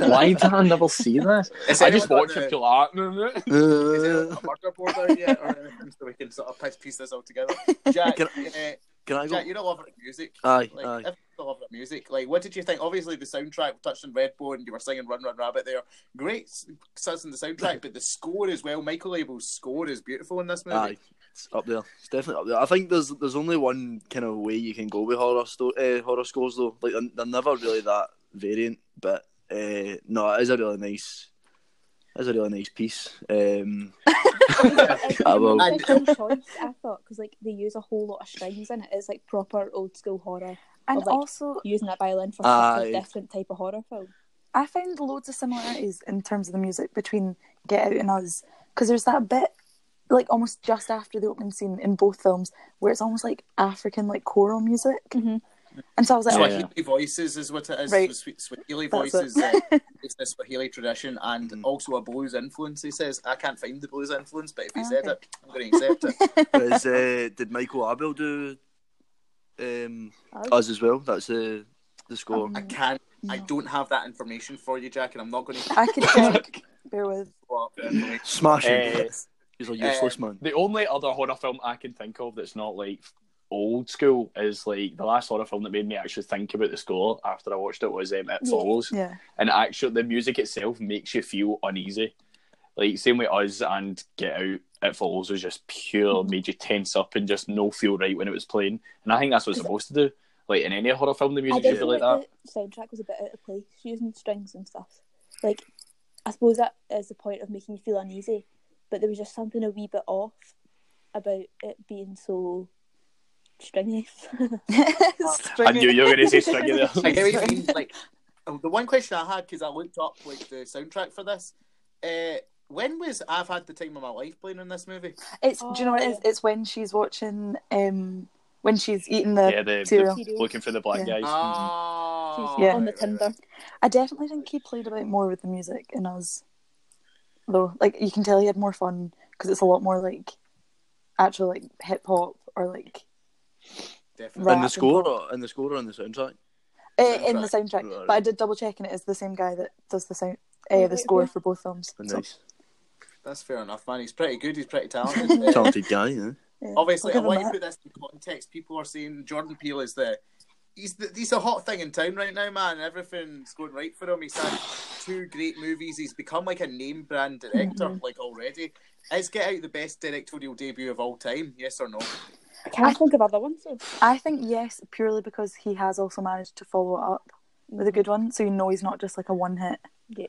Why did I never see this? Is I just watched it till art. Is there a murder board out yet? Or so we can sort of piece this all together. Jack, can I, uh, can I Jack you're a lover of music. Aye, like, aye. A lover of music. Like, what did you think? Obviously, the soundtrack touched on Redbone. You were singing Run, Run, Rabbit there. Great suds in the soundtrack, but the score as well. Michael Abel's score is beautiful in this movie. Aye. It's up there. It's definitely up there. I think there's there's only one kind of way you can go with horror sto- uh, horror scores though. Like they're, they're never really that variant, but uh, no, it is a really nice, it is a really nice piece. Um, I will. Like, choice, I thought because like they use a whole lot of strings in it. It's like proper old school horror, and of, like, also using that violin for uh, a different type of horror film. I found loads of similarities in terms of the music between Get Out and Us because there's that bit. Like almost just after the opening scene in both films, where it's almost like African like choral music, mm-hmm. and so I was like, Swahili yeah. voices is what it is. Right. Swahili voices, it. uh, it's the Swahili tradition, and mm-hmm. also a blues influence. He says, I can't find the blues influence, but if he okay. said it, I'm going to accept it. Is, uh, did Michael Abel do um, oh. Us as well? That's uh, the score. Um, I can't. No. I don't have that information for you, Jack, and I'm not going to. I can check. Bear with. Smashing. He's a useless um, man. The only other horror film I can think of that's not like old school is like the last horror film that made me actually think about the score after I watched it was um, It yeah. Follows. Yeah. And actually, the music itself makes you feel uneasy. Like, same with Us and Get Out, It Follows was just pure, mm-hmm. made you tense up and just no feel right when it was playing. And I think that's what it's supposed to do. Like, in any horror film, the music should be like that. The soundtrack was a bit out of place, using strings and stuff. Like, I suppose that is the point of making you feel uneasy. But there was just something a wee bit off about it being so stringy. stringy. I knew you were going to say stringy there. I get what you mean. Like, the one question I had, because I looked up like the soundtrack for this, uh, when was I've Had the Time of My Life playing in this movie? It's oh, do you know what it is? It's when she's watching, um, when she's eating the, yeah, the cereal. The, looking for the black yeah. guys. Oh, she's yeah. on the Tinder. I definitely think he played a bit more with the music in Us. Though, like, you can tell he had more fun because it's a lot more like actual like hip hop or like. Definitely. In the score, or in the score, or in the soundtrack. Uh, soundtrack. In the soundtrack, right. But I did double check, and it is the same guy that does the sound, uh, the score for both films. Nice. So. That's fair enough, man. He's pretty good. He's pretty talented. uh, talented guy, yeah. yeah. Obviously, I want to put this in context. People are saying Jordan Peele is the. He's the, he's a hot thing in town right now, man. Everything's going right for him. He's had two great movies. He's become like a name brand director, mm-hmm. like already. Is Get Out the best directorial debut of all time? Yes or no? I can't I, think of other ones. Though. I think yes, purely because he has also managed to follow it up with a good one, so you know he's not just like a one-hit yeah.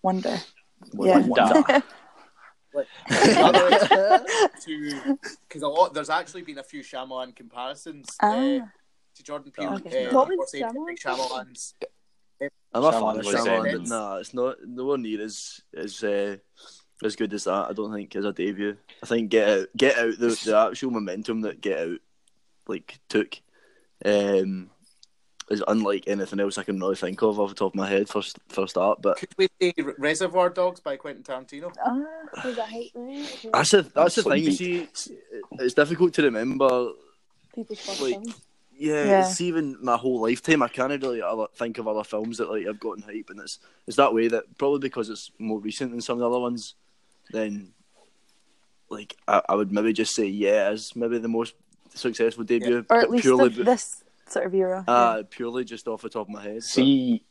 wonder. One yeah. Like, because a lot there's actually been a few Shyamalan comparisons. Ah. Uh, to Jordan Peele. Okay. Uh, Shyamalan's. I'm a fan of Shyamalan, but nah, it's not nowhere near as as uh, as good as that. I don't think as a debut. I think Get Out, Get Out, the, the actual momentum that Get Out like took um, is unlike anything else I can really think of off the top of my head for for start. But could we say Reservoir Dogs by Quentin Tarantino? Ah, was that hate right? That's the that's the thing. You see, it's difficult to remember. People's first like, films. Yeah, yeah, it's even my whole lifetime. I can't really other, think of other films that like I've gotten hype, and it's it's that way that probably because it's more recent than some of the other ones. Then, like I, I would maybe just say, yeah, it's maybe the most successful debut, yeah. or at least purely, the, this sort of era. Uh, yeah. Purely just off the top of my head. See,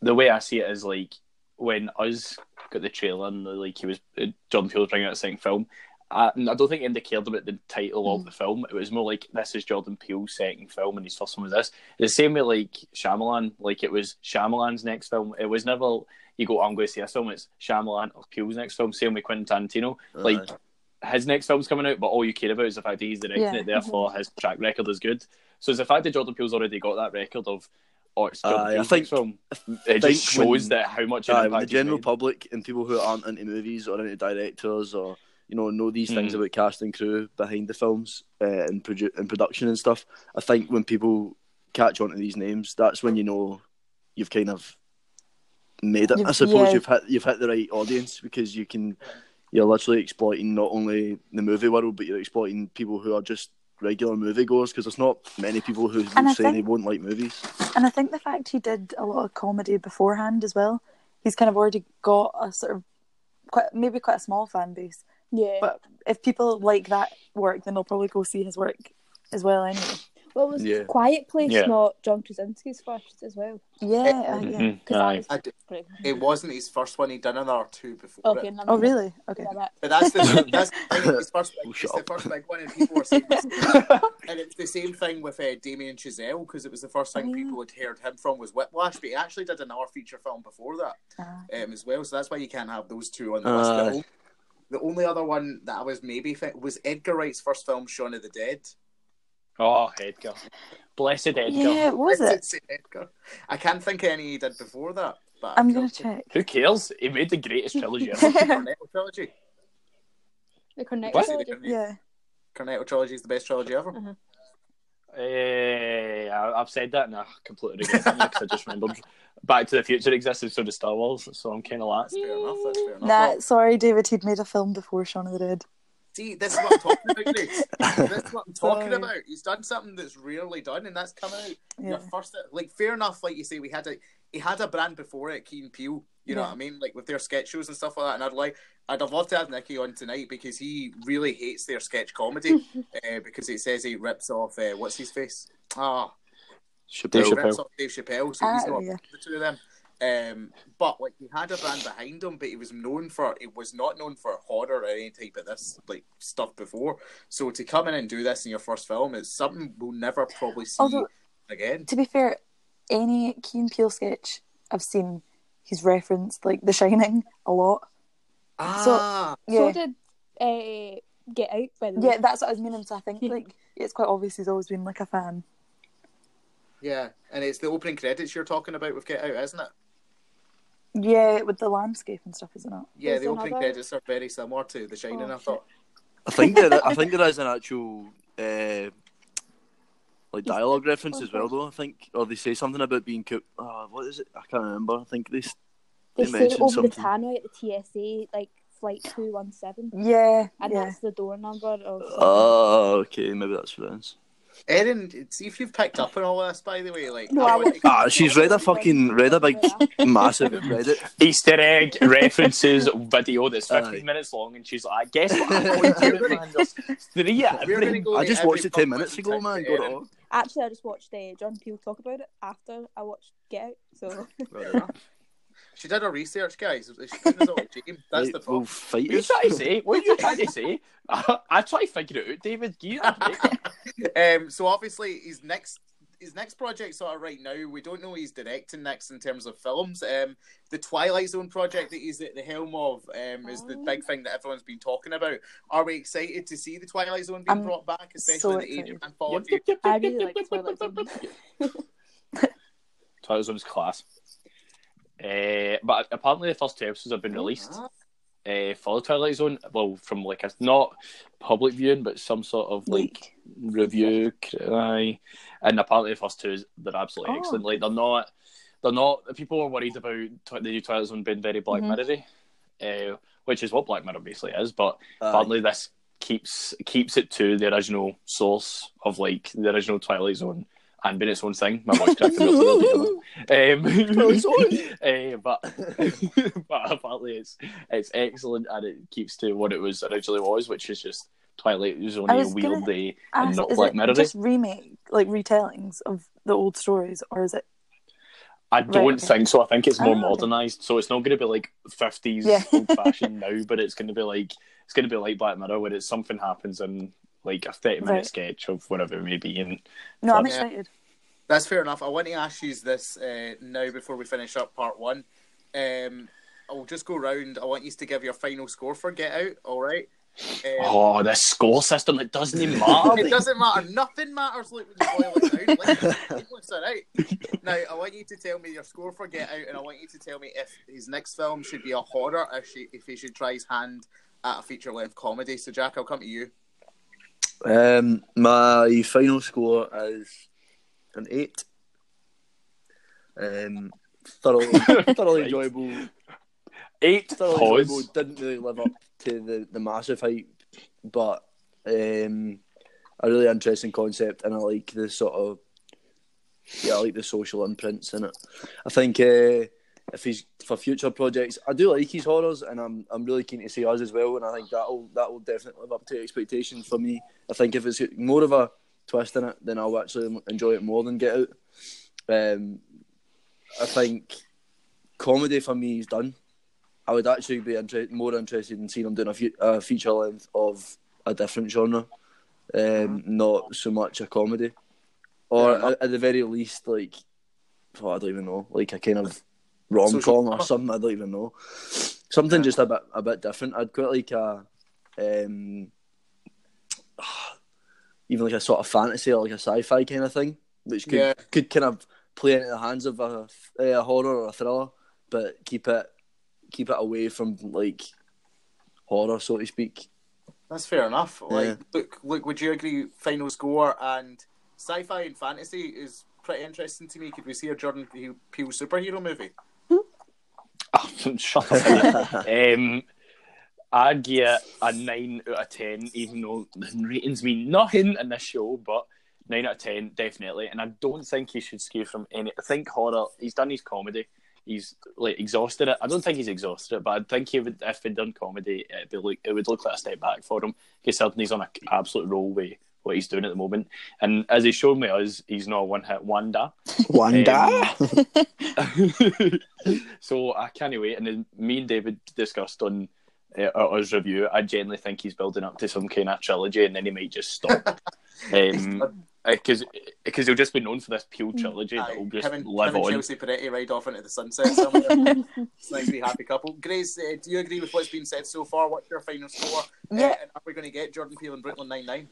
but the way I see it is like when Us got the trailer and like he was Jordan Peele was bringing out the second film. I, I don't think anybody cared about the title mm. of the film. It was more like, this is Jordan Peele's second film and his first one was this. The same way like Shyamalan, like it was Shyamalan's next film. It was never, you go, I'm going to see this film, it's Shyamalan or Peele's next film. Same with Quentin Tarantino. Uh, like, his next film's coming out, but all you care about is the fact that he's directing yeah. it, therefore his track record is good. So it's the fact that Jordan Peele's already got that record of oh, it's uh, I think film. It think just shows when, that how much uh, the general public and people who aren't into movies or into directors or you know know these mm. things about cast and crew behind the films uh, and produ- and production and stuff. I think when people catch on to these names, that's when you know you've kind of made it. You've, I suppose yeah. you've hit you've hit the right audience because you can you're literally exploiting not only the movie world but you're exploiting people who are just regular moviegoers because there's not many people who will say they won't like movies. And I think the fact he did a lot of comedy beforehand as well, he's kind of already got a sort of quite, maybe quite a small fan base. Yeah. But if people like that work, then they'll probably go see his work as well anyway. Well, it was yeah. Quiet Place, yeah. not John Krasinski's first as well. Yeah, it, yeah. Cause I was I it wasn't his first one. He'd done another or two before. Okay, oh, really? Okay. Yeah, but that's the that's his first. Like, it's the first big one, and people were saying, and it's the same thing with uh, Damien Chazelle because it was the first thing yeah. people had heard him from was Whiplash, but he actually did another feature film before that uh, um, as well. So that's why you can't have those two on the list at all. The only other one that I was maybe th- was Edgar Wright's first film, Shaun of the Dead. Oh, Edgar. Blessed Edgar. Yeah, was it? Edgar. I can't think of any he did before that. But I'm going to check. Who cares? He made the greatest trilogy ever. The Cornetto trilogy. The Cornetto what? trilogy? Yeah. Cornetto trilogy is the best trilogy ever. Mm-hmm. Uh, I, I've said that and I completely regret it because I just remembered Back to the Future existed, so did Star Wars, so I'm kind of like, that's fair enough, that's fair enough. Nah, sorry, David, he'd made a film before Shaun of the Dead. See, this is what I'm talking about, Grace. This is what I'm talking Sorry. about. He's done something that's rarely done, and that's come out. Yeah. Your first, like, fair enough, like you say, we had a, he had a brand before it, Keen Peele, you know yeah. what I mean? Like, with their sketch shows and stuff like that, and I'd like, I'd have loved to have Nicky on tonight, because he really hates their sketch comedy, uh, because he says he rips off, uh, what's his face? Ah, oh, Chappelle. Dave Chappelle. Rips off Dave Chappelle, so ah, he's not yeah. the two of them. Um, but like he had a brand behind him, but he was known for it was not known for horror or any type of this like stuff before. So to come in and do this in your first film is something we'll never probably see Although, again. To be fair, any Keen Peele sketch I've seen, he's referenced like The Shining a lot. Ah, so, yeah. so did uh, Get Out, by the way. Yeah, that's what I was meaning. So I think like it's quite obvious he's always been like a fan. Yeah, and it's the opening credits you're talking about with Get Out, isn't it? Yeah, with the landscape and stuff, isn't it? Yeah, There's the opening another... credits are very similar to The Shining. Oh, I thought. I think there, I think there is an actual uh, like dialogue reference as well, though. I think, or they say something about being cooked. Oh, what is it? I can't remember. I think they they, they say over something. The tannoy at the T S A, like flight two one seven. Yeah, and yeah. that's the door number of. Oh, okay, maybe that's what it is. Erin, see if you've picked up on all this, by the way. Like, no, I I ah, she's read a fucking, read a big, massive Reddit Easter egg references video that's fifteen right. minutes long, and she's like, I guess what I'm going to do, man, there's three at every... Go I just watched it ten minutes ago, man. Got it all. Actually, I just watched uh, Jordan Peele talk about it after I watched Get Out, so... Right enough. She did her research, guys. She That's Wait, the problem. We'll what are you trying to say? What are you trying to say? I, I try to figure it out, David. You um, so obviously, his next his next project sort of right now, we don't know he's directing next in terms of films. Um, the Twilight Zone project that he's at the helm of um, is the big thing that everyone's been talking about. Are we excited to see the Twilight Zone being I'm brought back, especially so in the age of anthology? I really like Twilight Zone. Twilight Zone's class. Uh, but apparently the first two episodes have been released uh, for the Twilight Zone. Well, from like a not public viewing, but some sort of like Leak. review. Cry. And apparently the first two they're absolutely oh. excellent. Like they're not, they're not. People are worried about the new Twilight Zone being very Black mm-hmm. Mirror-y, uh, which is what Black Mirror basically is. But uh, apparently this keeps keeps it to the original source of like the original Twilight Zone. And been its own thing. My voice cracked a little bit. Um, but but apparently it's it's excellent and it keeps to what it was originally was, which is just Twilight Zone a wheel day and not Black Mirror. Is it just remake, like retellings of the old stories, or is it? I don't right, okay. think so. I think it's more oh, modernised, okay. so it's not going to be like fifties yeah. old fashioned now, but it's going to be like it's going to be like Black Mirror, where it's something happens and. Like a thirty-minute right. sketch of whatever it may be. And no, I'm excited. That's fair enough. I want to ask you this uh, now before we finish up part one. Um, I'll just go round. I want you to give your final score for Get Out, all right? Um, oh, this score system, it doesn't even matter. It doesn't matter. Nothing matters, Luke, when you boil it down. Like, it looks all right. Now, I want you to tell me your score for Get Out, and I want you to tell me if his next film should be a horror, or if he should try his hand at a feature-length comedy. So, Jack, I'll come to you. Um, my final score is an eight. Um, thoroughly, thoroughly right. enjoyable. Eight thoroughly enjoyable. Didn't really live up to the, the massive hype, but um, a really interesting concept, and I like the sort of yeah, I like the social imprints in it. I think uh, if he's for future projects, I do like his horrors, and I'm I'm really keen to see Us as well, and I think that'll that'll definitely live up to expectations for me. I think if it's more of a twist in it, then I'll actually enjoy it more than Get Out. Um, I think comedy for me is done. I would actually be inter- more interested in seeing him doing a, fe- a feature length of a different genre, um, not so much a comedy, or yeah. at, at the very least, like oh, I don't even know, like a kind of rom com or something. I don't even know, something yeah. just a bit a bit different. I'd quite like a um, even like a sort of fantasy or like a sci-fi kind of thing, which could yeah. could kind of play into the hands of a, a horror or a thriller, but keep it keep it away from like horror, so to speak. That's fair enough. Like, yeah. look, look, would you agree? Final score and sci-fi and fantasy is pretty interesting to me. Could we see a Jordan Peele superhero movie? Oh, shut up. um, I'd get a nine out of ten, even though the ratings mean nothing in this show, but. Nine out of ten, definitely. And I don't think he should skew from any... I think horror... He's done his comedy. He's, like, exhausted it. I don't think he's exhausted it, but I think he would, if he'd done comedy, it'd be like, it would look like a step back for him. Because certainly he's on an absolute roll with what he's doing at the moment. And as he's shown me us, he's not a one-hit wonder. Wonder? Um, so I can't wait. And then me and David discussed on... Uh, or his review, I generally think he's building up to some kind of trilogy, and then he might just stop, because um, because he'll just be known for this Peele trilogy that will just Kevin, live Kevin on. Chelsea Peretti ride off into the sunset somewhere. It's nice to be a happy couple. Grace, uh, do you agree with what's been said so far? What's your final score? Yeah. Uh, and are we going to get Jordan Peele and Brooklyn Nine-Nine?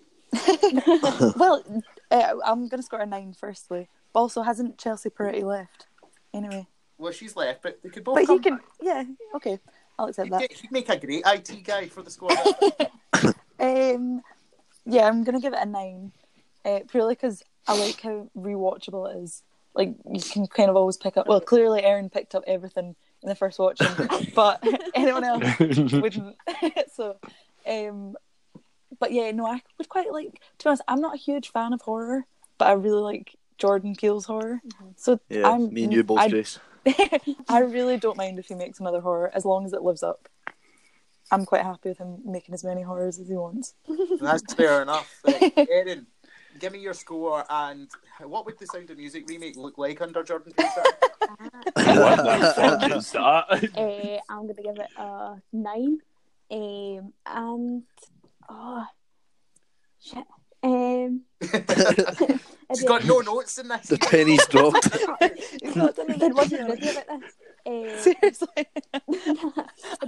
Well, uh, I'm going to score a nine firstly, but also hasn't Chelsea Peretti left anyway? Well, she's left, but they could both. But come he can, back. yeah, okay. I'll accept that. He'd make a great I T guy for the squad. um, yeah, I'm going to give it a nine. Uh, purely because I like how rewatchable it is. Like, you can kind of always pick up... Well, clearly Erin picked up everything in the first watching, but anyone else wouldn't. so, um, But yeah, no, I would quite like... To be honest, I'm not a huge fan of horror, but I really like Jordan Peele's horror. Mm-hmm. So yeah, I'm, me and you both, Grace. I really don't mind if he makes another horror, as long as it lives up. I'm quite happy with him making as many horrors as he wants. That's fair enough. Uh, Erin, give me your score, and what would the Sound of Music remake look like under Jordan Peele? What the fuck is that? Uh, I'm going to give it a nine. Um, and, oh, shit. Um, She's got no notes in this. The pennies dropped. He's not done anything about this. Seriously,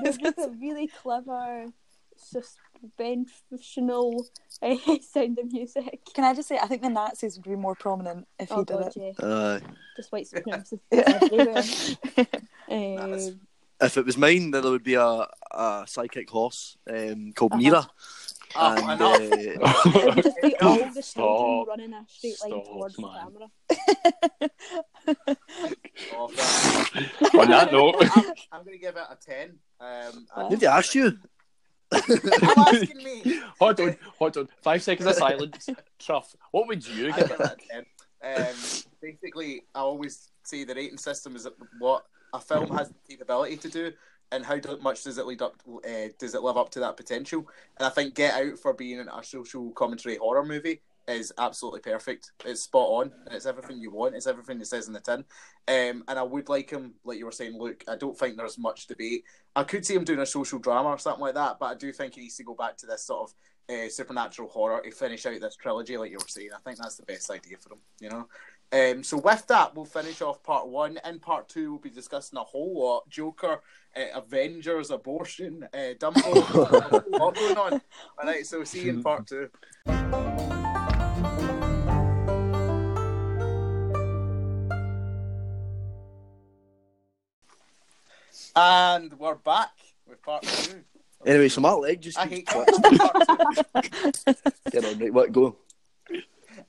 there's just a really clever, suspensional uh, Sound of Music. Can I just say, I think the Nazis would be more prominent if oh, he did God, it. Yeah. Uh, just white supremacists yeah. everywhere. Um, if it was mine, then there would be a, a psychic horse um, called uh-huh. Mira. Oh, and, uh, it would just be all the children running a straight Stop, line towards man. the camera. On that note, I'm, I'm going to give it a ten. Um, oh. Did they ask you? asking me. Hold on, hold on. Five seconds of silence. Truff, what would you give it a ten? Um, basically, I always say the rating system is what a film has the capability to do. And how much does it lead up? Uh, does it live up to that potential? And I think Get Out, for being a social commentary horror movie, is absolutely perfect. It's spot on. And it's everything you want. It's everything it says in the tin. Um, and I would like him, like you were saying, Luke. I don't think there's much debate. I could see him doing a social drama or something like that, but I do think he needs to go back to this sort of uh, supernatural horror to finish out this trilogy, like you were saying. I think that's the best idea for him. You know, Um, so with that, we'll finish off part one. In part two, we'll be discussing a whole lot. Joker, uh, Avengers, abortion, uh, Dumbo, a lot going on. All right, so see you in part two. And we're back with part two. Anyway, so my leg just keeps twitching. Get on, right, what, go.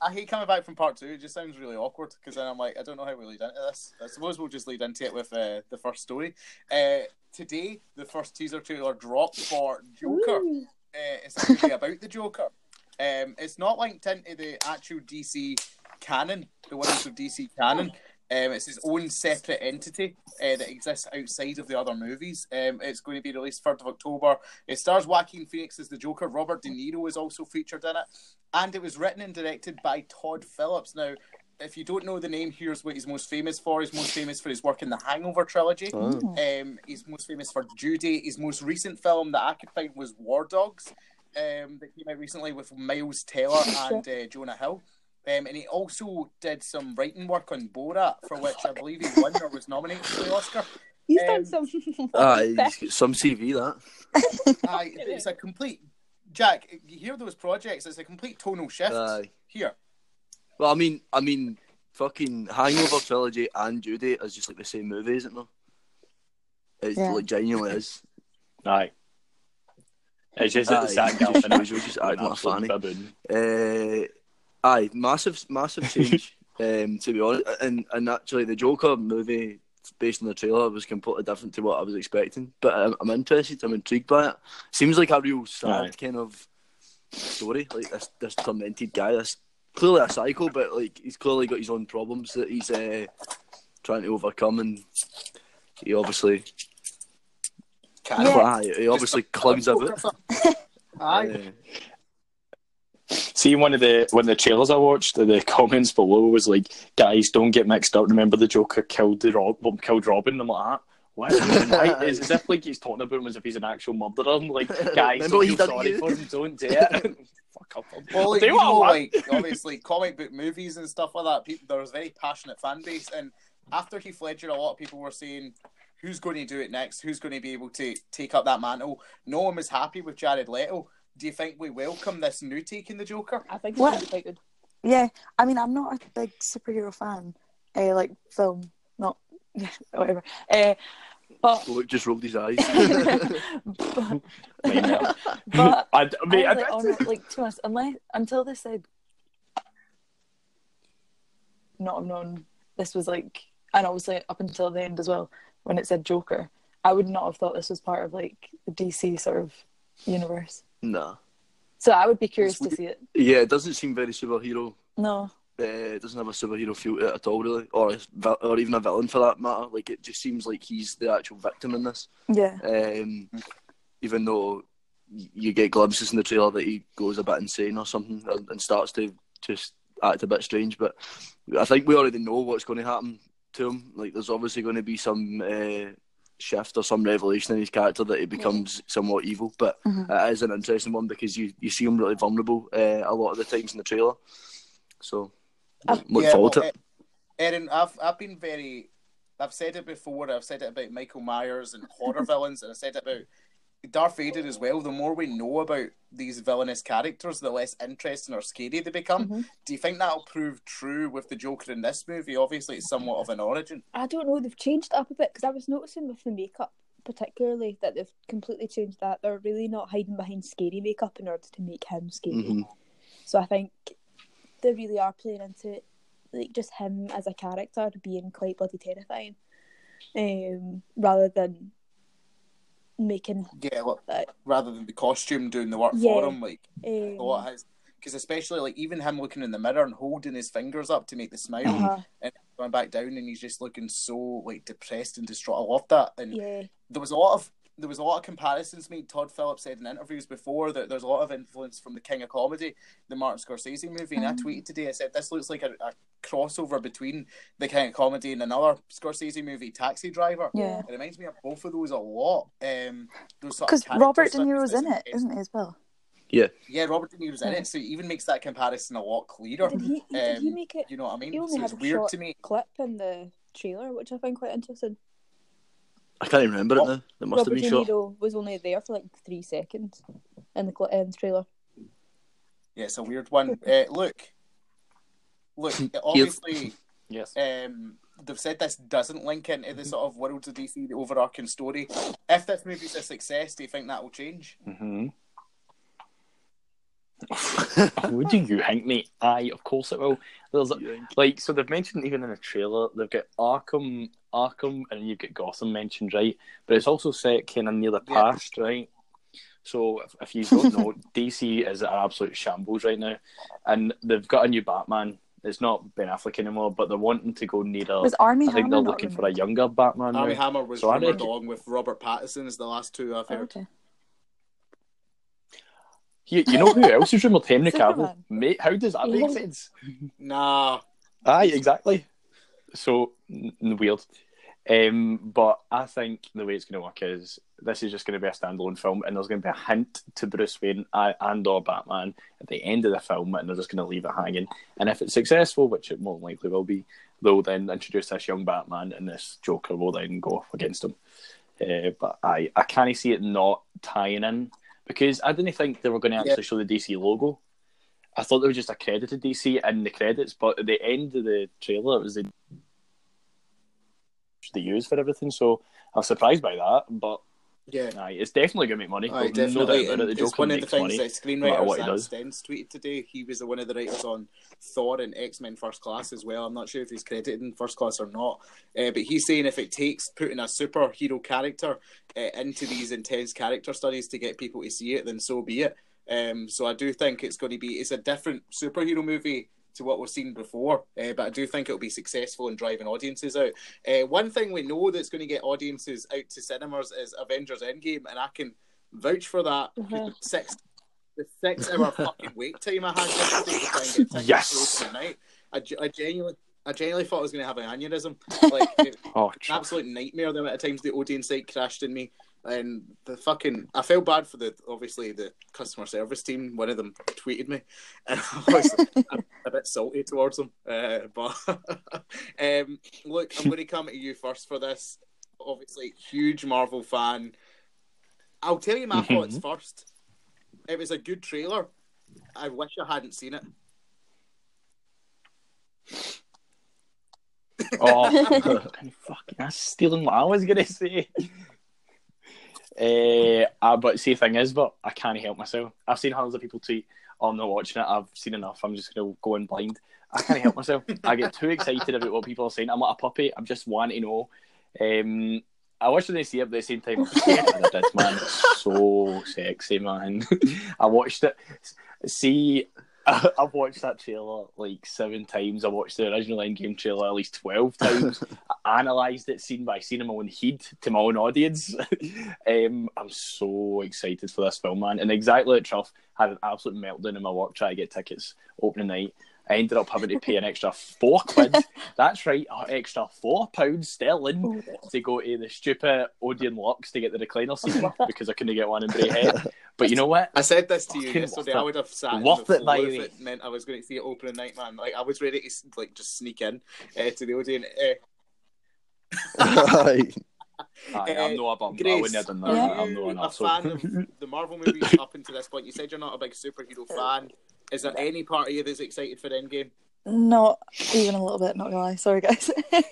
I hate coming back from part two. It just sounds really awkward because then I'm like, I don't know how we lead into this. I suppose we'll just lead into it with uh, the first story. Uh, today, the first teaser trailer dropped for Joker. Uh, it's actually about the Joker. Um, it's not linked into the actual D C canon, the ones of D C canon. Um, it's his own separate entity uh, that exists outside of the other movies. Um, it's going to be released third of October. It stars Joaquin Phoenix as the Joker. Robert De Niro is also featured in it. And it was written and directed by Todd Phillips. Now, if you don't know the name, here's what he's most famous for. He's most famous for his work in the Hangover trilogy. Oh. Um, he's most famous for Judy. His most recent film that I could find was War Dogs, um, that came out recently with Miles Teller and uh, Jonah Hill. Um, and he also did some writing work on Borat, for which I believe he won or was nominated for the Oscar. He's um, done some... uh, he's some C V, that. Uh, it's a complete... Jack, you hear those projects, it's a complete tonal shift uh, here. Well, I mean, I mean, fucking Hangover trilogy and Judy is just like the same movie, isn't it? It yeah. like, genuinely is. Aye. It's just that the sad gap and I was just adding my fanny. Uh... Aye, massive, massive change, um, to be honest. And and actually, the Joker movie, based on the trailer, was completely different to what I was expecting. But I'm, I'm interested, I'm intrigued by it. Seems like a real sad Aye. kind of story, like this this tormented guy. That's clearly a psycho, but like he's clearly got his own problems that he's uh, trying to overcome, and he obviously... Can't. Yeah. Aye, he obviously clugs a bit. Aye. Uh, See, one of the one of the trailers I watched, the comments below was like, "Guys, don't get mixed up. Remember, the Joker killed the Rob, killed Robin." I'm like, "What? Right? It's as if like he's talking about him as if he's an actual murderer." I'm like, "Guys, don't feel sorry for him. Don't do it." Fuck up. Well, like, do you what know, like obviously comic book movies and stuff like that. People, there was a very passionate fan base, and after Heath Ledger, a lot of people were saying, "Who's going to do it next? Who's going to be able to take up that mantle?" No one was happy with Jared Leto. Do you think we welcome this new take in the Joker? I think it's quite good. Yeah, I mean, I'm not a big superhero fan, uh, like film, not whatever. Uh, but Luke just rolled his eyes. but, but I, I mean, I, like, on, like to us, unless until they said, not known. This was like, and obviously up until the end as well, when it said Joker, I would not have thought this was part of like the D C sort of universe. No. So I would be curious it's, to see it. Yeah, it doesn't seem very superhero. No. Uh, it doesn't have a superhero feel to it at all, really. Or a, or even a villain, for that matter. Like, it just seems like he's the actual victim in this. Yeah. Um, even though you get glimpses in the trailer that he goes a bit insane or something and starts to just act a bit strange. But I think we already know what's going to happen to him. Like, there's obviously going to be some... Uh, shift or some revelation in his character that he becomes yeah. somewhat evil, but mm-hmm. it is an interesting one because you, you see him really vulnerable uh, a lot of the times in the trailer, so um, look yeah, forward well, to it. Erin, I've, I've been very I've said it before, I've said it about Michael Myers and horror villains, and I said it about Darth Vader as well. The more we know about these villainous characters, the less interesting or scary they become. Mm-hmm. Do you think that'll prove true with the Joker in this movie? Obviously, it's somewhat of an origin. I don't know. They've changed it up a bit because I was noticing with the makeup, particularly, that they've completely changed that. They're really not hiding behind scary makeup in order to make him scary. Mm-hmm. So I think they really are playing into it, like just him as a character being quite bloody terrifying, um, rather than. Making yeah, look, uh, rather than the costume doing the work yeah, for him, like because um, especially like even him looking in the mirror and holding his fingers up to make the smile uh-huh. and going back down, and he's just looking so like depressed and distraught. I love that, and yeah. there was a lot of there was a lot of comparisons made. Todd Phillips said in interviews before that there's a lot of influence from the King of Comedy, the Martin Scorsese movie, mm-hmm. and I tweeted today. I said this looks like a, a crossover between the King of Comedy and another Scorsese movie, Taxi Driver. Yeah. It reminds me of both of those a lot. Because um, sort of Robert De Niro's in it, isn't he, as well? Yeah. Yeah, Robert De Niro's in it, so it even makes that comparison a lot clearer. Did he, did um, he make it? You know what I mean? He only so had it's a weird to me. Clip in the trailer, which I find quite interesting. I can't even remember well, it now. It must Robert have been short. Robert De Niro was only there for like three seconds in the cl- in the trailer. Yeah, it's a weird one. uh, look, look, obviously, yes. Um, they've said this doesn't link into the sort of worlds of D C, the overarching story. If this movie's a success, do you think that will change? Mm-hmm. What do you think, mate? Aye, of course it will. There's yeah. like so they've mentioned even in the trailer they've got Arkham, Arkham, and you've got Gotham mentioned, right? But it's also set kind of near the past, yeah. right? So if, if you don't know, D C is an absolute shambles right now, and they've got a new Batman. It's not Ben Affleck anymore, but they're wanting to go near. Was Armie I think Hammer they're looking for a younger Batman. Armie now. Hammer was so rumored think... along with Robert Pattinson as the last two I've heard. Oh, okay. You, you know who else is rumoured? Henry Cavill. Mate, how does that yeah. make sense? Nah. Aye, exactly. So, n- weird. Um, but I think the way it's going to work is this is just going to be a standalone film, and there's going to be a hint to Bruce Wayne and or Batman at the end of the film, and they're just going to leave it hanging. And if it's successful, which it more likely will be, they'll then introduce this young Batman, and this Joker will then go off against him. Uh, but I, I can't see it not tying in. Because I didn't think they were going to actually yeah. show the D C logo. I thought they were just accredited D C in the credits, but at the end of the trailer, it was the they use for everything. So I was surprised by that, but yeah, aye, it's definitely going to make money. Aye, definitely. No doubt about it. The it's one of the things money, that screenwriter Zach Stenz tweeted today. He was one of the writers on Thor and X-Men First Class as well. I'm not sure if he's credited in First Class or not, uh, but he's saying if it takes putting a superhero character uh, into these intense character studies to get people to see it, then so be it. Um, so I do think it's going to be it's a different superhero movie to what we've seen before, uh, but I do think it'll be successful in driving audiences out. Uh, one thing we know that's going to get audiences out to cinemas is Avengers Endgame, and I can vouch for that. Mm-hmm. Six, the six-hour fucking wait time I had yesterday to try and get tickets yes. tonight. I, I genuinely, I genuinely thought I was going to have an aneurysm. Like, it, oh, an absolute nightmare the amount of times the Odeon site crashed in me. And the fucking, I felt bad for the obviously the customer service team. One of them tweeted me, and I was a, a bit salty towards them. Uh, but um, look, I'm going to come at you first for this. Obviously, huge Marvel fan. I'll tell you my thoughts mm-hmm. first. It was a good trailer. I wish I hadn't seen it. Oh, fucking! That's stealing what I was going to say. Uh, uh, but see, the thing is, but I can't help myself. I've seen hundreds of people tweet, oh, I'm not watching it, I've seen enough, I'm just going to go in blind. I can't help myself. I get too excited about what people are saying. I'm like a puppy, I'm just wanting to know. Um, I wish I didn't see it, but at the same time, I did, man. It's so sexy, man. I watched it. See, I, I've watched that trailer like seven times. I watched the original Endgame trailer at least twelve times. I analysed it scene by scene in my own heed to my own audience. um, I'm so excited for this film, man. And exactly at Truff, had an absolute meltdown in my work trying to get tickets opening night. I ended up having to pay an extra four quid. That's right, an extra four pounds sterling to go to the stupid Odeon Lux to get the recliner seat because I couldn't get one in Brayhead. But you know what? I said this to you yesterday. I would have sat worth it, like if it meant I was going to see it opening night, man. Like I was ready to like just sneak in uh, to the Odeon. Uh... Aye, I'm not a bum. Grace, I wouldn't have done that. Yeah. I'm not an asshole. A fan of the Marvel movies up until this point. You said you're not a big superhero fan. Is there any part of you that's excited for Endgame? Not even a little bit, not gonna lie. Sorry, guys. um,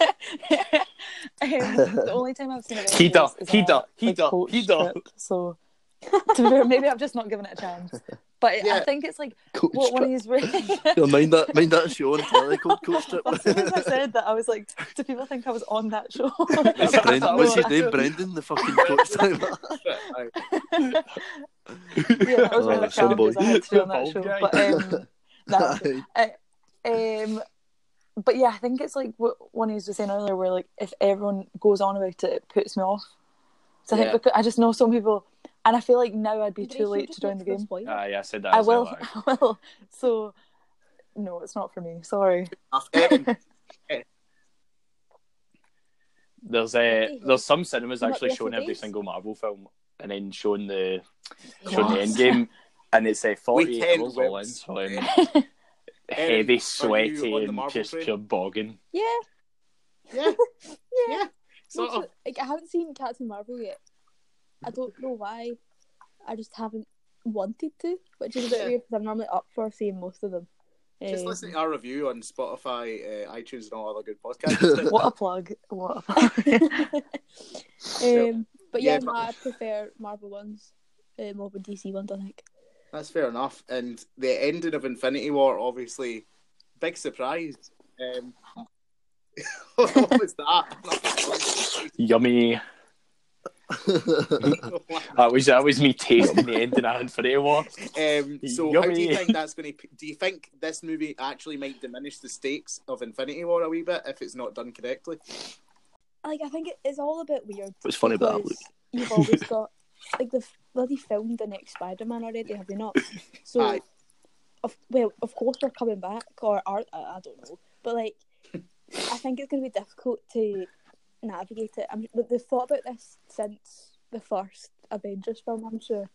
the only time I've seen it he does, he does, he does, he does. So, to be fair, maybe I've just not given it a chance. But yeah. I think it's like coach what one of these. Mind that, mind that show on telly called Coach Trip. As soon as I said that, I was like, do people think I was on that show? Brand- What's his name, Brendan? The fucking Coach Trip. Yeah, that was oh, one of the challenges I had to do on that show. Guy. But um, that was, uh, um, but yeah, I think it's like what one of you was saying earlier, where like if everyone goes on about it, it puts me off. So yeah. I think I just know some people. And I feel like now I'd be did too late to join the game. Ah, uh, yeah, I said that. I will. That I will. So, no, it's not for me. Sorry. There's uh, there's some cinemas actually showing every single Marvel film and then showing the yes. showing the Endgame. and it's a forty-eight hours all in, so I'm heavy, sweaty, and just train? Pure bogging. Yeah. Yeah. yeah. yeah. Sort of. Like, I haven't seen Captain Marvel yet. I don't know why. I just haven't wanted to, which is a bit yeah. weird because I'm normally up for seeing most of them. Just um, listen to our review on Spotify, uh, iTunes, and all other good podcasts. What a plug! What a plug! um, but yeah, yeah no, I prefer Marvel ones um, over D C ones, I think. That's fair enough. And the ending of Infinity War, obviously, big surprise. Um, what was that? Yummy. that was that was me tasting the ending of Infinity War. Um, so, Yummy. How do you think that's going to? Do you think this movie actually might diminish the stakes of Infinity War a wee bit if it's not done correctly? Like, I think it's all a bit weird. What's funny about that? You've always got like they've bloody filmed the next Spider-Man already, have they not? So, Aye. of well, of course they're coming back, or are I don't know, but like, I think it's going to be difficult to navigate it. I'm, they've thought about this since the first Avengers film, I'm sure.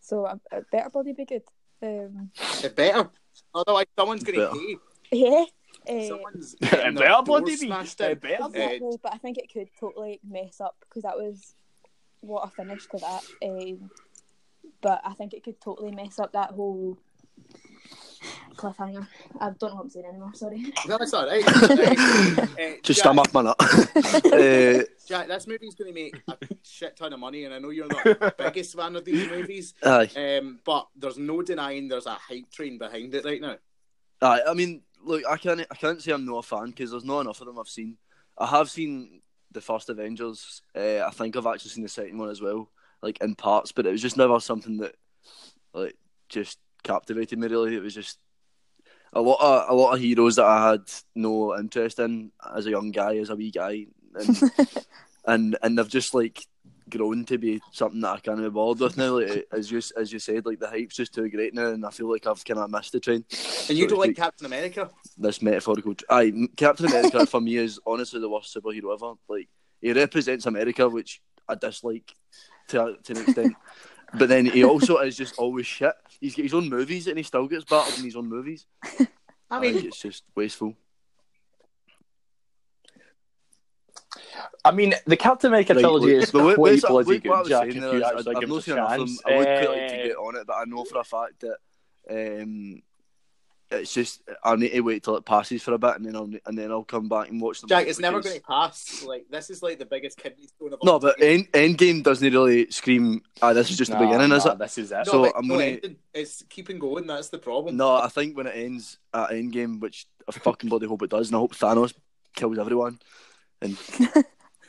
So it better bloody be good. Um, it better. Otherwise, someone's going to hate. Yeah. Uh, someone's it better bloody be. It it better. I don't know, but I think it could totally mess up because that was what I finished to that. Um, but I think it could totally mess up that whole cliffhanger. I don't know what I'm saying anymore, sorry. No, it's alright. uh, Just Jack, I'm off my nut. uh, Jack, this movie's going to make a shit ton of money, and I know you're not the biggest fan of these movies, aye. Um, but there's no denying there's a hype train behind it right now. Aye, I mean, look, I can't, I can't say I'm not a fan, because there's not enough of them I've seen. I have seen the first Avengers, uh, I think I've actually seen the second one as well, like, in parts, but it was just never something that, like, just captivated me really. It was just a lot of a lot of heroes that I had no interest in as a young guy, as a wee guy, and and, and they've just like grown to be something that I can't be bothered with now. Like, as you as you said, like the hype's just too great now, and I feel like I've kind of missed the train. And you so don't like, like Captain America? This metaphorical, tr- aye, Captain America for me is honestly the worst superhero ever. Like, he represents America, which I dislike to to an extent. But then he also is just always shit. He's got his own movies and he still gets battered in his own movies. I mean, I it's just wasteful. I mean, the Captain America right, trilogy look, is quite bloody what good, what Jack, if you actually give it a chance. I would quite like to get on it, but I know for a fact that um, it's just, I need to wait till it passes for a bit, and then I'll, and then I'll come back and watch them. Jack, it's never going to pass. Like, this is like the biggest kidney stone of all. No, but end, Endgame doesn't really scream, ah, this is just no, the beginning, no, is it? This is it. So no, I'm no gonna, ending, it's keeping going, that's the problem. No, I think when it ends at Endgame, which I fucking bloody hope it does, and I hope Thanos kills everyone and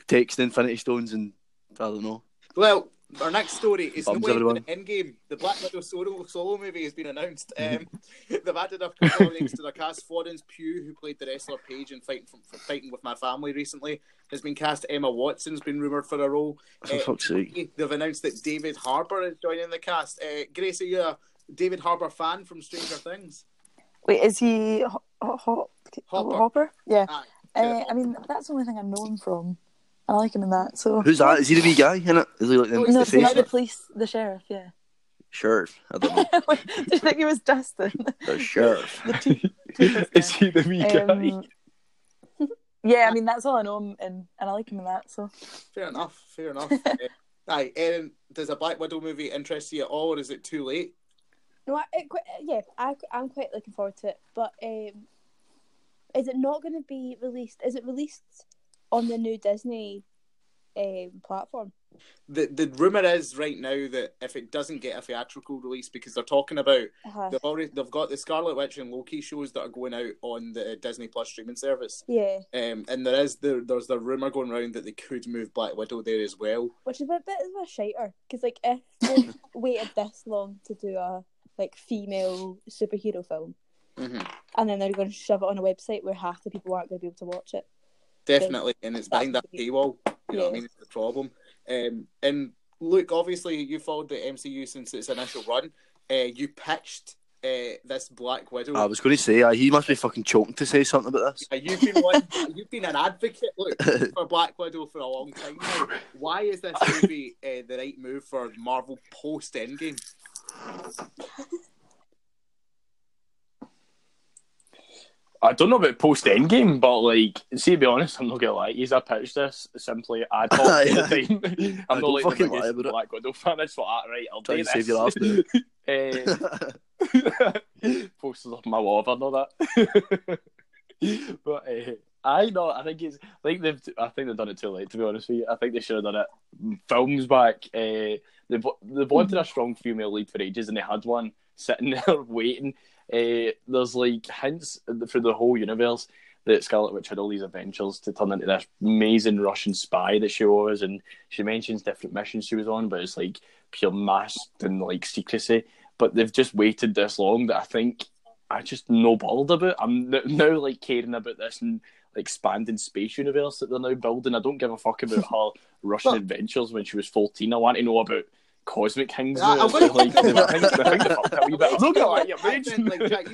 takes the Infinity Stones and, I don't know. Well, our next story is no way in Endgame. The Black Widow solo, solo movie has been announced. Um, they've added a couple of names to their cast. Florence Pugh, who played the wrestler Paige in Fighting, from, from Fighting With My Family recently, has been cast. Emma Watson's been rumoured for a role. For uh, fuck's sake. They've announced that David Harbour is joining the cast. Uh, Grace, are you a David Harbour fan from Stranger Things? Wait, is he ho- ho- Hopper? Hopper? Yeah. Ah, uh, I mean, that's the only thing I know him from. I like him in that. So who's that? Is he the wee guy in it? Is he like the, no, the, face? the police, the sheriff? Yeah, sheriff. I don't know. Wait, do you think he was Dustin? The sheriff. the two, two is he the wee um, guy? Yeah, I mean that's all I know him in, and I like him in that. So fair enough, fair enough. uh, right, Erin, does a Black Widow movie interest you at all, or is it too late? No, I, it, yeah, I, I'm quite looking forward to it. But um, is it not going to be released? Is it released on the new Disney um, platform? The the rumour is right now that if it doesn't get a theatrical release, because they're talking about uh-huh. they've already they've got the Scarlet Witch and Loki shows that are going out on the Disney Plus streaming service. Yeah. Um, and there is the there's the rumour going around that they could move Black Widow there as well. Which is a bit of a shiter, because like if they waited this long to do a like female superhero film, mm-hmm. and then they're going to shove it on a website where half the people aren't going to be able to watch it. Definitely, and it's behind that paywall. You know yeah. what I mean? It's the problem. Um, and look, obviously, you followed the M C U since its initial run. Uh, you pitched uh, this Black Widow. I was going to say, uh, he must be fucking choking to say something about this. Uh, you've been one, you've been an advocate look, for Black Widow for a long time now. Why is this movie uh, the right move for Marvel post-Endgame? I don't know about post-Endgame, but, like, see, to be honest, I'm not going to lie, he's I pitched this simply ad hoc at the time. I'm I not, like, the biggest Black Widow fan. It's like, ah, right, I'll Trying do this. Save your ass now. Posters up my wall, I know that. But, uh, I know, I think it's, like, they've, I think they've done it too late, to be honest with you. I think they should have done it films back. Uh, they've, they've wanted a strong female lead for ages, and they had one sitting there waiting. Uh, there's like hints for the whole universe that Scarlet Witch had all these adventures to turn into this amazing Russian spy that she was, and she mentions different missions she was on, but it's like pure masked and like secrecy. But they've just waited this long that I think I just no bothered about. I'm now like caring about this and like expanding space universe that they're now building. I don't give a fuck about her Russian adventures when she was fourteen. I want to know about cosmic things. I think like Jack, you've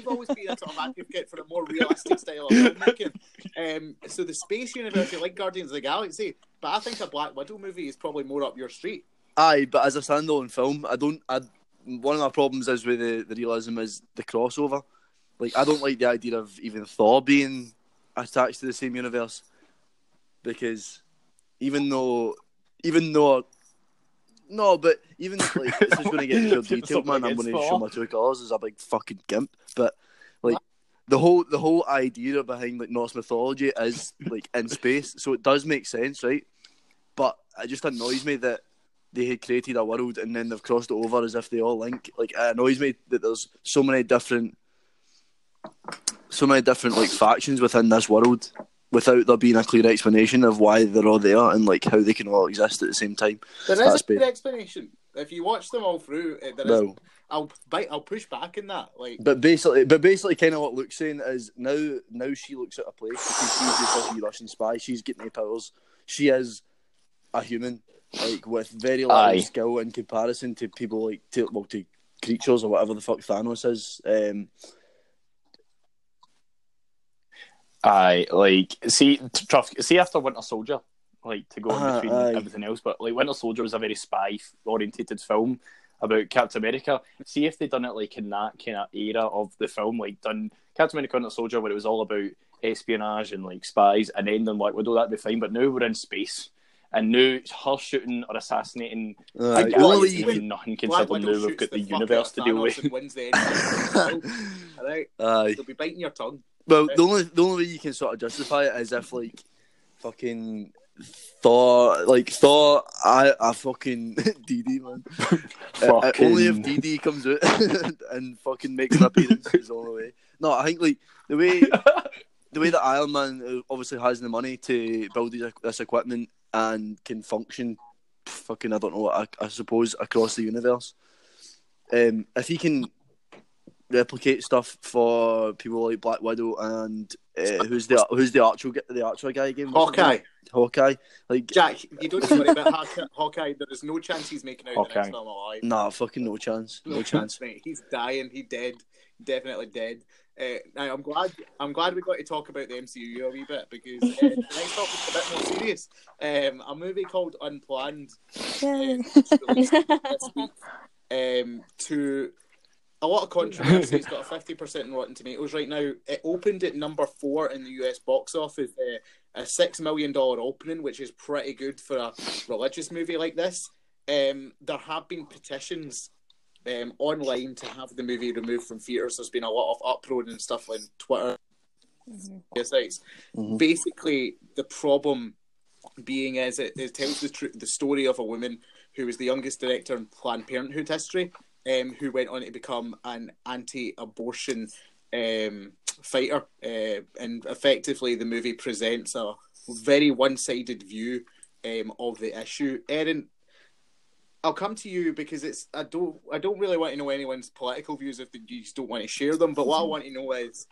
always been a sort of advocate for a more realistic style of filmmaking. Um, so the space universe, like Guardians of the Galaxy, but I think a Black Widow movie is probably more up your street. Aye, but as a standalone film, I don't. I, one of my problems is with the, the realism is the crossover. Like, I don't like the idea of even Thor being attached to the same universe, because even though, even though. No, but even like this is going to get real detailed, man. I'm going to show my two colours as a big fucking gimp. But like the whole the whole idea behind like Norse mythology is like in space, so it does make sense, right? But it just annoys me that they had created a world and then they've crossed it over as if they all link. Like it annoys me that there's so many different, so many different like factions within this world, without there being a clear explanation of why they're all there and like how they can all exist at the same time. There is a clear explanation. If you watch them all through, there is. No. I'll bite. I'll push back in that. Like, but basically, but basically, kind of what Luke's saying is now. Now she looks at a place because she's a fucking Russian spy. She's getting the powers. She is a human, like with very little Aye. skill in comparison to people like to, well, to creatures or whatever the fuck Thanos is. Um, Aye, like, see, truff, see after Winter Soldier, like, to go in between uh, everything else, but, like, Winter Soldier was a very spy-orientated film about Captain America. See if they'd done it, like, in that kind of era of the film, like, done Captain America Winter Soldier, where it was all about espionage and, like, spies, and then done, like, we'll do that, be fine, but now we're in space, and now her shooting or assassinating uh, a galaxy is nothing, considering now we've got the, the universe to deal with. Alright, they'll be biting your tongue. Well, the only the only way you can sort of justify it is if like fucking Thor, like Thor, I I fucking D D man. uh, only if D D comes out and fucking makes an appearance is the only way. No, I think like the way the way that Iron Man obviously has the money to build these, this equipment and can function, fucking I don't know, I, I suppose across the universe. Um, if he can replicate stuff for people like Black Widow and uh, who's the who's the actual the actual guy again? Hawkeye. Hawkeye. Like Jack, you don't need to worry about Hawkeye. There is no chance he's making out. Hawkeye. The next film alive. Nah, fucking no chance. No, no chance, mate. He's dying. He's dead. Definitely dead. Uh, now I'm glad. I'm glad we got to talk about the M C U a wee bit because uh, the next up is a bit more serious. Um, a movie called Unplanned. Uh, released this week, um, to. A lot of controversy. It's got a fifty percent in Rotten Tomatoes right now. It opened at number four in the U S box office, uh, a six million dollars opening, which is pretty good for a religious movie like this. Um, there have been petitions um, online to have the movie removed from theatres. There's been a lot of uploading and stuff on Twitter. Mm-hmm. Basically, the problem being is it, it tells the, tr- the story of a woman who is the youngest director in Planned Parenthood history. Um, who went on to become an anti-abortion um, fighter. Uh, and effectively, the movie presents a very one-sided view um, of the issue. Erin, I'll come to you because it's I don't I don't really want to know anyone's political views if you just don't want to share them, but what I want to know is,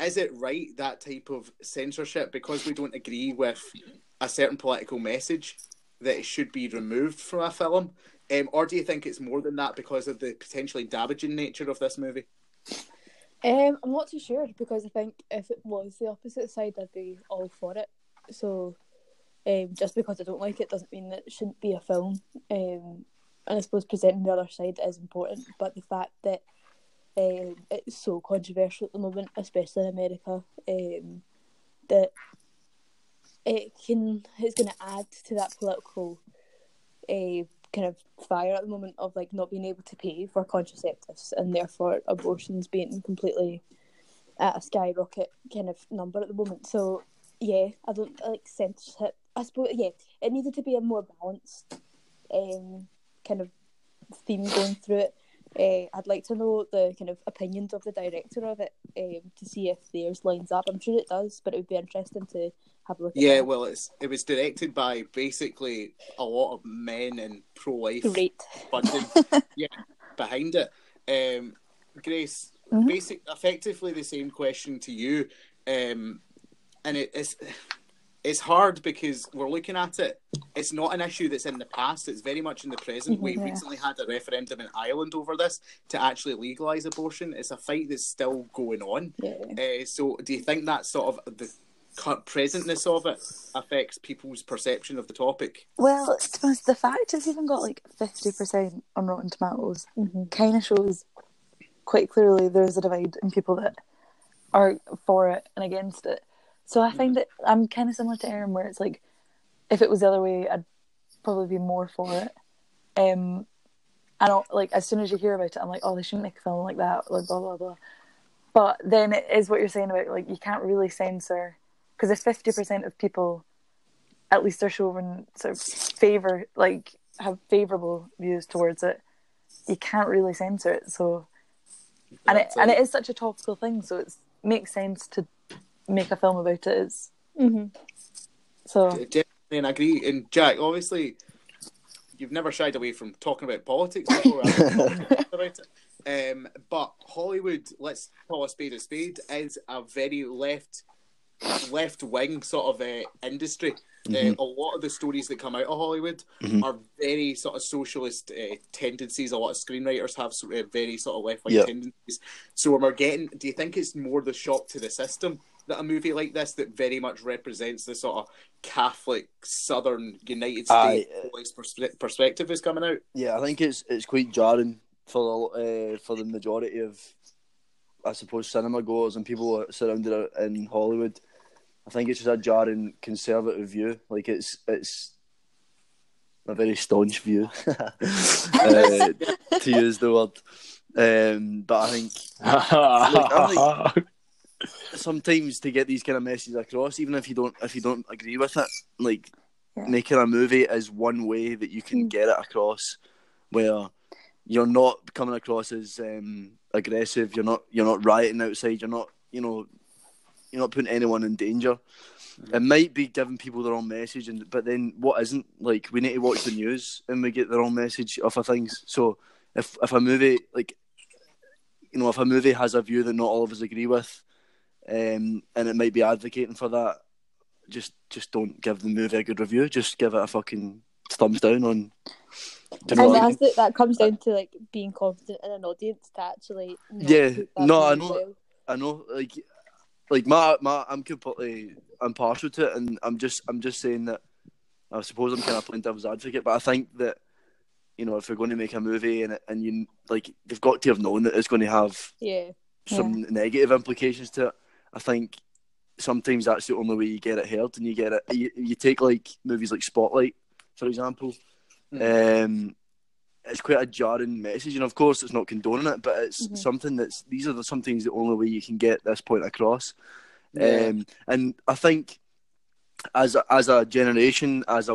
is it right, that type of censorship, because we don't agree with a certain political message, that it should be removed from a film? Um, or do you think it's more than that because of the potentially damaging nature of this movie? Um, I'm not too sure, because I think if it was the opposite side, I'd be all for it. So um, just because I don't like it doesn't mean that it shouldn't be a film. Um, and I suppose presenting the other side is important, but the fact that um, it's so controversial at the moment, especially in America, um, that it can it's going to add to that political uh, kind of fire at the moment of like not being able to pay for contraceptives and therefore abortions being completely at a skyrocket kind of number at the moment. So yeah, I don't like censorship. I suppose yeah, it needed to be a more balanced um, kind of theme going through it. Uh, I'd like to know the kind of opinions of the director of it um, to see if theirs lines up. I'm sure it does, but it would be interesting to have a look yeah, at it. Yeah, well, it's, it was directed by basically a lot of men and pro-life funding yeah, behind it. Um, Grace, mm-hmm. basic, effectively the same question to you. Um, and it, it's, it's hard because we're looking at it. It's not an issue that's in the past. It's very much in the present. We yeah. recently had a referendum in Ireland over this to actually legalise abortion. It's a fight that's still going on. Yeah. Uh, so do you think that sort of the presentness of it affects people's perception of the topic? Well, to be honest, the fact it's even got like fifty percent on Rotten Tomatoes mm-hmm. kind of shows quite clearly there is a divide in people that are for it and against it. So I find that I'm kind of similar to Erin, where it's like, if it was the other way, I'd probably be more for it. Um, I don't like as soon as you hear about it, I'm like, oh, they shouldn't make a film like that, like blah blah blah. But then it is what you're saying about like you can't really censor because if fifty percent of people, at least are showing sort of favor, like have favorable views towards it, you can't really censor it. So, and it, and it is such a topical thing, so it makes sense to make a film about it is mm-hmm. so definitely, and I agree. And Jack, obviously you've never shied away from talking about politics before about it. Um, but Hollywood, let's call a spade a spade, is a very left left wing sort of uh, industry. Mm-hmm. Uh, a lot of the stories that come out of Hollywood mm-hmm. are very sort of socialist uh, tendencies. A lot of screenwriters have uh, very sort of left wing yep. tendencies. So when we're getting, do you think it's more the shock to the system that a movie like this that very much represents the sort of Catholic Southern United States uh, perspective is coming out? Yeah, I think it's it's quite jarring for the uh, for the majority of, I suppose, cinema goers and people surrounded in Hollywood. I think it's just a jarring conservative view. Like it's it's a very staunch view, uh, to use the word. Um, but I think. Like, I think sometimes to get these kind of messages across, even if you don't if you don't agree with it, like yeah. making a movie is one way that you can mm. get it across, where you're not coming across as um, aggressive. You're not you're not rioting outside. You're not you know you're not putting anyone in danger. Mm. It might be giving people the wrong message, and but then what isn't? Like we need to watch the news and we get the wrong message off of things. So if if a movie like you know if a movie has a view that not all of us agree with. Um, and it might be advocating for that. Just, just don't give the movie a good review. Just give it a fucking thumbs down on. And I mean. that comes down to like being confident in an audience to actually. Yeah, no, I know, well. I know. Like, like my, my, I'm completely impartial to it, and I'm just, I'm just saying that. I suppose I'm kind of playing devil's advocate, but I think that you know if we're going to make a movie and and you like they've got to have known that it's going to have yeah. some yeah. negative implications to it. I think sometimes that's the only way you get it heard, and you get it. You, you take like movies like Spotlight, for example. Mm-hmm. Um, it's quite a jarring message, and of course, it's not condoning it, but it's mm-hmm. something that's. These are the, sometimes the only way you can get this point across. Yeah. Um, and I think, as a, as a generation, as a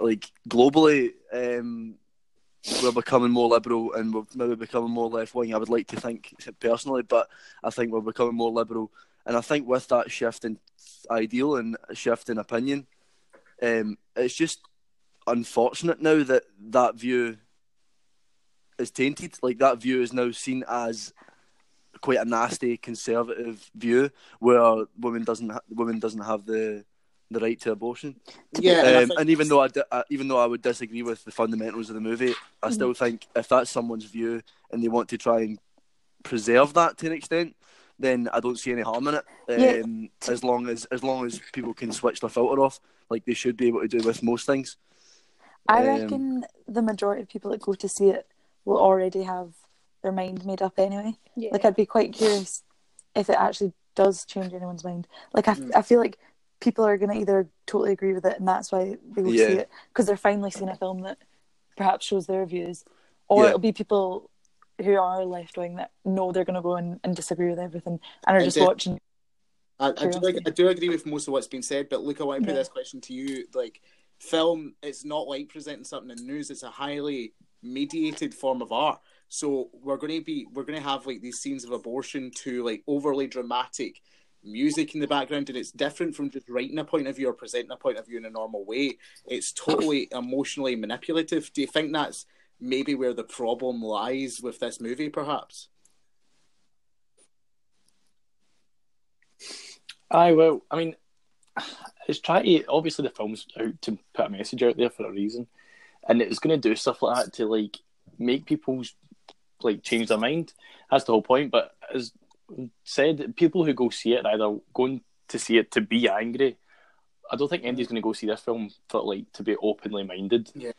like globally, um, we're becoming more liberal, and we're maybe becoming more left wing. I would like to think personally, but I think we're becoming more liberal. And I think with that shift in ideal and shift in opinion, um, it's just unfortunate now that that view is tainted. Like, that view is now seen as quite a nasty conservative view where women doesn't ha- women doesn't have the the right to abortion. Yeah, um, and, and even though I, di- I even though I would disagree with the fundamentals of the movie, I mm-hmm. still think if that's someone's view and they want to try and preserve that to an extent, then I don't see any harm in it. Um, yeah. As long as as long as people can switch their filter off, like they should be able to do with most things. I um, reckon the majority of people that go to see it will already have their mind made up anyway. Yeah. Like, I'd be quite curious if it actually does change anyone's mind. Like, I, mm. I feel like people are going to either totally agree with it and that's why they will yeah. see it, because they're finally seeing a film that perhaps shows their views. Or yeah. it'll be people who are left-wing that know they're going to go and, and disagree with everything and are I just do. watching. I, I, do, I do agree with most of what's been said, but, Luke, I want to put yeah. this question to you. Like, film, it's not like presenting something in the news. It's a highly mediated form of art. So we're going to be, we're going to have, like, these scenes of abortion to, like, overly dramatic music in the background, and it's different from just writing a point of view or presenting a point of view in a normal way. It's totally emotionally manipulative. Do you think that's maybe where the problem lies with this movie, perhaps? I will. I mean, it's trying to, obviously the film's out to put a message out there for a reason, and it's going to do stuff like that to, like, make people, like, change their mind. That's the whole point. But as said, people who go see it are either going to see it to be angry. I don't think anybody's going to go see this film for, like, to be openly minded. Yeah.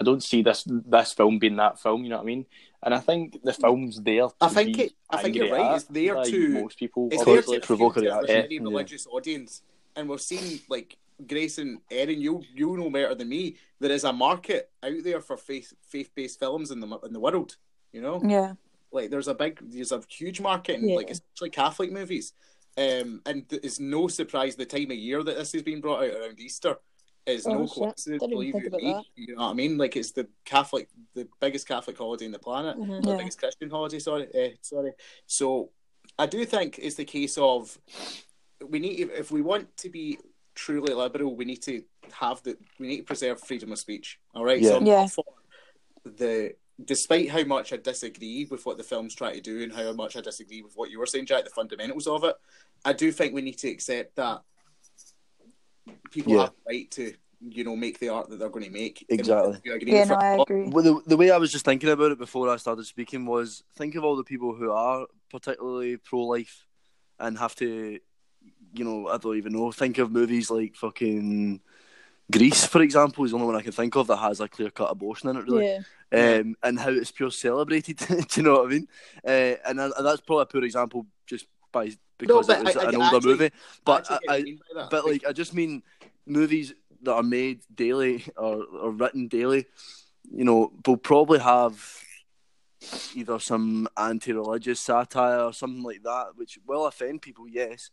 I don't see this this film being that film, you know what I mean? And I think the film's there to I think be it, I think you're right. It's there to most people. It's there to provoke a yeah. religious audience. And we've seen, like, Grace and Erin, you you know better than me, there is a market out there for faith faith-based films in the in the world, you know? Yeah. Like, there's a big, there's a huge market in, yeah. like, especially Catholic movies. Um, and th- it's no surprise the time of year that this has been brought out around Easter is oh, no coincidence, believe you me. That. You know what I mean? Like, it's the Catholic, the biggest Catholic holiday on the planet, mm-hmm. or yeah. the biggest Christian holiday, sorry. Uh, sorry. So, I do think it's the case of, we need, if, if we want to be truly liberal, we need to have the, we need to preserve freedom of speech, all right? Yeah. So, yeah. for the... despite how much I disagree with what the film's trying to do and how much I disagree with what you were saying, Jack, the fundamentals of it, I do think we need to accept that people yeah. have the right to, you know, make the art that they're going to make. Exactly. Yeah, no, I agree. Well, the, the way I was just thinking about it before I started speaking was, think of all the people who are particularly pro-life and have to, you know, I don't even know, think of movies like fucking... Greece, for example, is the only one I can think of that has a clear-cut abortion in it, really, yeah. Um, and how it's pure celebrated. Do you know what I mean? Uh, and, and that's probably a poor example just by because no, it was I, an I, older actually, movie. But I, I, I but like I just mean movies that are made daily or, or written daily, you know, will probably have either some anti-religious satire or something like that, which will offend people, yes.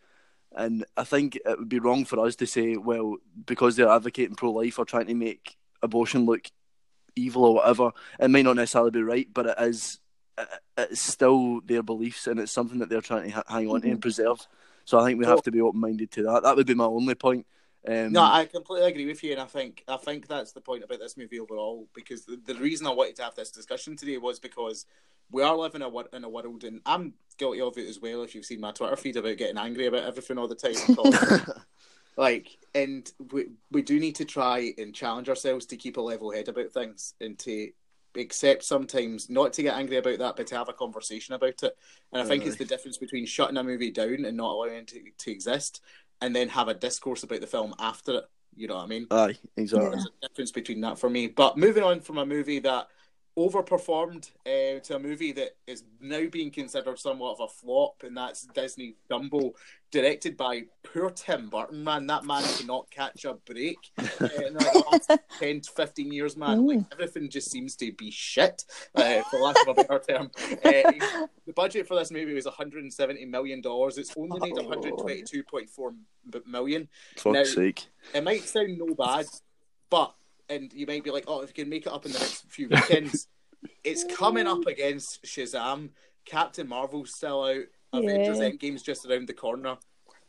And I think it would be wrong for us to say, well, because they're advocating pro-life or trying to make abortion look evil or whatever, it might not necessarily be right, but it is, it's still their beliefs and it's something that they're trying to hang on to and preserve. So I think we have to be open-minded to that. That would be my only point. Um, no, I completely agree with you, and I think I think that's the point about this movie overall, because the, the reason I wanted to have this discussion today was because we are living in a, in a world, and I'm guilty of it as well, if you've seen my Twitter feed about getting angry about everything all the time. Like, and we, we do need to try and challenge ourselves to keep a level head about things and to accept sometimes not to get angry about that, but to have a conversation about it. And I think right. it's the difference between shutting a movie down and not allowing it to, to exist, and then have a discourse about the film after it. You know what I mean? Aye, exactly. There's a difference between that for me. But moving on from a movie that overperformed uh, to a movie that is now being considered somewhat of a flop, and that's Disney's Dumbo, directed by poor Tim Burton, man. That man cannot catch a break uh, in the last ten to fifteen years, man. Mm. Like, everything just seems to be shit, uh, for lack of a better term. Uh, the budget for this movie was one hundred seventy million dollars. It's only made oh, one hundred twenty-two point four million dollars. Fuck's now, sake. It might sound no bad, but and you might be like, oh, if you can make it up in the next few weekends. It's coming up against Shazam. Captain Marvel's still out. Yeah. Avengers Endgame's just around the corner.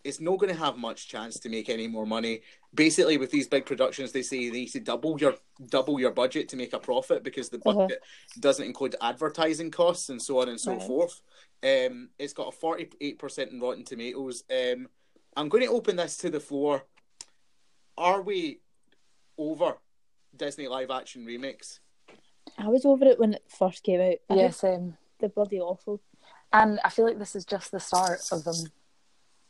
It's not going to have much chance to make any more money. Basically, with these big productions, they say they need to double your double your budget to make a profit, because the budget uh-huh. doesn't include advertising costs and so on and so right. forth. Um, it's got a forty-eight percent in Rotten Tomatoes. Um, I'm going to open this to the floor. Are we over Disney live action remakes? I was over it when it first came out. I yeah, same. They're bloody awful. And I feel like this is just the start of them.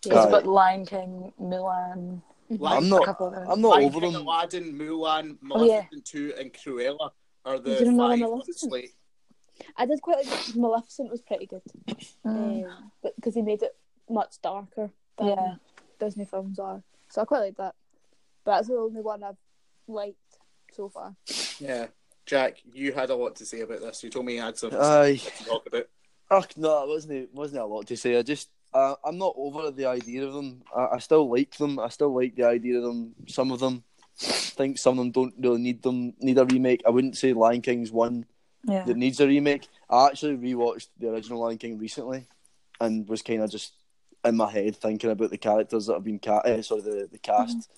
Yeah. It's got Lion King, Mulan, Like, I'm not. I'm not Lion over King, them. Aladdin, Mulan, Maleficent oh, yeah. two, and Cruella are the you five on the slate. I did quite like Maleficent. Was pretty good, mm. um, but because he made it much darker than yeah. Disney films are, so I quite like that. But that's the only one I've liked so far. Yeah, Jack, you had a lot to say about this. You told me you had something I... to talk about. Oh, no, it wasn't wasn't a lot to say. I just uh, I'm not over the idea of them. I, I still like them. I still like the idea of them. Some of them, I think some of them don't really need them. Need a remake. I wouldn't say Lion King's one. Yeah. That needs a remake. I actually rewatched the original Lion King recently, and was kind of just in my head thinking about the characters that have been cast, eh, sorry, the the cast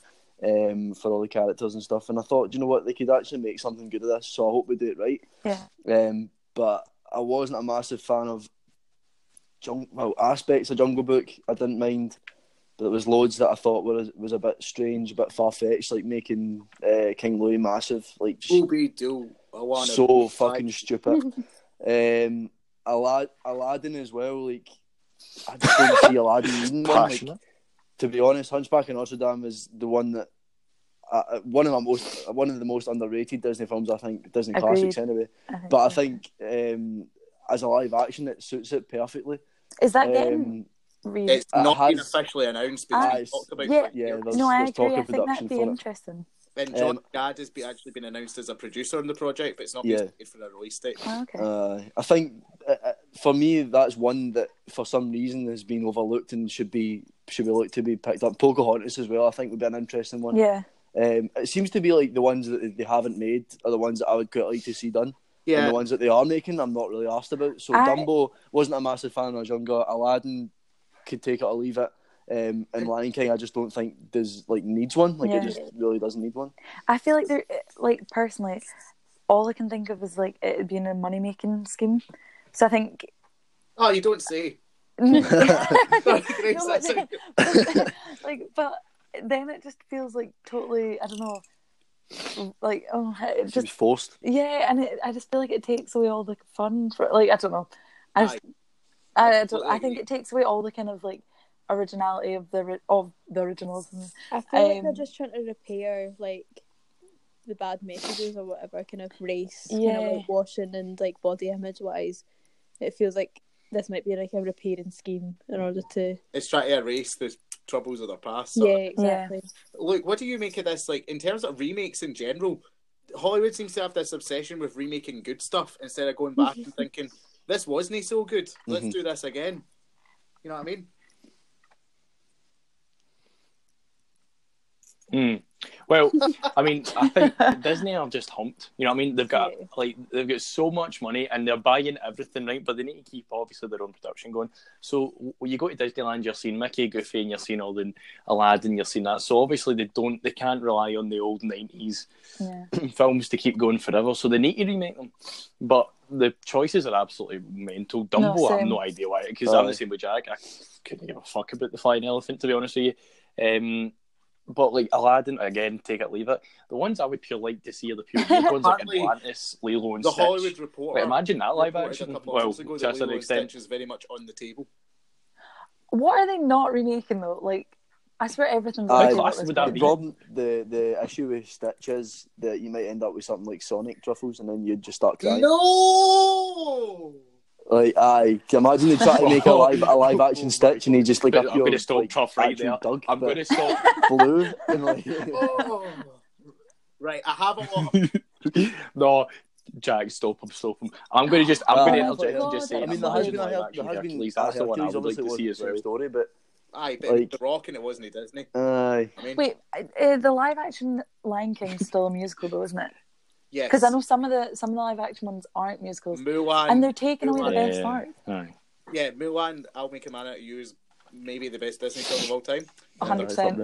mm-hmm. um, for all the characters and stuff. And I thought, you know what, they could actually make something good of this. So I hope we do it right. Yeah. Um, but I wasn't a massive fan of jung- well aspects of Jungle Book. I didn't mind, but there was loads that I thought were was a bit strange, a bit far fetched, like making uh, King Louis massive, like just, Obi do. So fucking stupid. um, Alad- Aladdin as well. Like I just don't see Aladdin needing one. Like, to be honest, Hunchback of Notre Dame is the one that uh, one of my most one of the most underrated Disney films. I think Disney Agreed. Classics anyway. I think but so. I think um, as a live action, it suits it perfefully. Is that um, getting? Really? It's not it has, been officially announced, but uh, talked about yeah, yeah. There's, no, I there's agree. I think that'd be interesting. It. Then John um, Gadd has be, actually been announced as a producer on the project, but it's not yeah. been for a release date. Oh, okay. uh, I think, uh, for me, that's one that, for some reason, has been overlooked and should be should be looked to be picked up. Pocahontas as well, I think, would be an interesting one. Yeah. Um, it seems to be like the ones that they haven't made are the ones that I would quite like to see done. Yeah. And the ones that they are making, I'm not really arsed about. So I... Dumbo wasn't a massive fan when I was younger. Aladdin could take it or leave it. Um, and Lion King, I just don't think does like needs one. Like yeah. it just really doesn't need one. I feel like they're like personally, all I can think of is like it being a money making scheme. So I think. Oh, you don't say. no, but then, but, like, but then it just feels like totally. I don't know. Like oh, it just Seems forced. Yeah, and it, I just feel like it takes away all the fun for like I don't know. I just, I, I, I don't. I think it takes away all the kind of like. Originality of the of the originals. I feel um, like they're just trying to repair like the bad messages or whatever kind of race, yeah. kind of like washing and like body image wise. It feels like this might be like a repairing scheme in order to. It's trying to erase the troubles of the past. Yeah, of. exactly. Yeah. Look, what do you make of this? Like in terms of remakes in general, Hollywood seems to have this obsession with remaking good stuff instead of going back and thinking this wasn't so good. Let's mm-hmm. do this again. You know what I mean? Mm. Well, I mean, I think Disney are just humped. You know what I mean? They've got like they've got so much money and they're buying everything, right? But they need to keep obviously their own production going. So when you go to Disneyland, you're seeing Mickey, Goofy, and you're seeing all the Aladdin, you're seeing that. So obviously they don't, they can't rely on the old nineties yeah. films to keep going forever. So they need to remake them. But the choices are absolutely mental. Dumbo, no, I have no idea why. Because I'm the same with Jack. I couldn't give a fuck about the flying elephant, to be honest with you. Um, But, like, Aladdin, again, take it, leave it. The ones I would pure like to see are the pure ones, like Atlantis, Lilo and Stitch. The Hollywood Reporter. Wait, imagine that live action. Well, ago, to a certain extent. Stitch is very much on the table. What are they not remaking, though? Like, I swear everything... Uh, class would that be? The problem, the, the issue with Stitch is that you might end up with something like Sonic Truffles and then you'd just start crying. No! Like, I imagine they try to make a live a live action Stitch, and he just like. But up I'm going to stop like, Truff right there. Doug, I'm going to stop Blue and like. Oh. Right, I have a lot. Of... no, Jack, stop him, stop him. I'm going to just, I'm uh, going to interject and just say. I mean, there has been, I have been, that's the one I would like to see as well. Story, but aye, but like, The Rock and it wasn't Disney. Aye. I mean... Wait, uh, the live action Lion King's still a musical though, isn't it? Yes. Because I know some of the some of the live action ones aren't musicals, Mulan, and they're taking Mulan. away the best yeah, part. Yeah, yeah. yeah, Mulan, I'll Make a Man Out of You is maybe the best Disney film of all time. One hundred percent.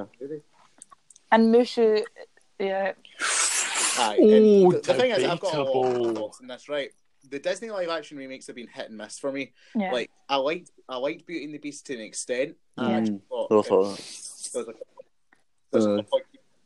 And Mushu, yeah. Aye, oh, the, the thing is, I've got a lot of thoughts on this. Right, the Disney live action remakes have been hit and miss for me. Yeah. Like I liked I liked Beauty and the Beast to an extent. Yeah. And I thought, oh, it, it was like, it was uh, like,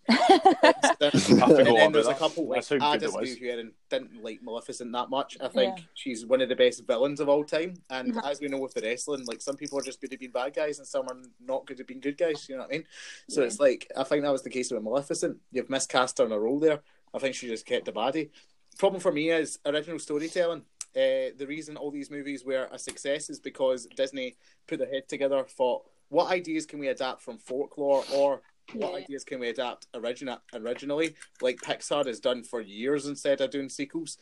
And then there's a couple like Addis who didn't, didn't like Maleficent that much. I think yeah. she's one of the best villains of all time. And mm-hmm. as we know with the wrestling, like some people are just good at being bad guys and some are not good at being good guys. You know what I mean? So yeah. it's like I think that was the case with Maleficent. You've miscast her in a role there. I think she just kept a baddie. Problem for me is original storytelling. Uh, the reason all these movies were a success is because Disney put their head together for what ideas can we adapt from folklore or what yeah. ideas can we adapt origina- originally? Like Pixar has done for years instead of doing sequels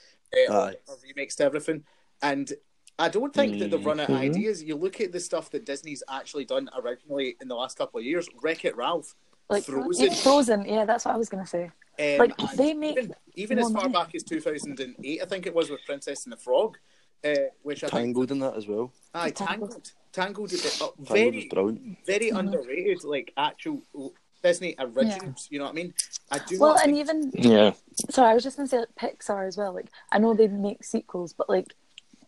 uh, uh, or remakes to everything. And I don't think mm-hmm. that they've run out of ideas. You look at the stuff that Disney's actually done originally in the last couple of years. Wreck-It Ralph, like, Frozen. Frozen, yeah, that's what I was going to say. Um, like they make even, even as far money. back as two thousand eight, I think it was with Princess and the Frog, uh, which I Tangled think... in that as well. Aye, Tangled, Tangled, is uh, very, very mm-hmm. underrated. Like actual Disney originals, yeah. you know what I mean? I do. Well, and think... even yeah. Sorry, I was just gonna say like, Pixar as well. Like I know they make sequels, but like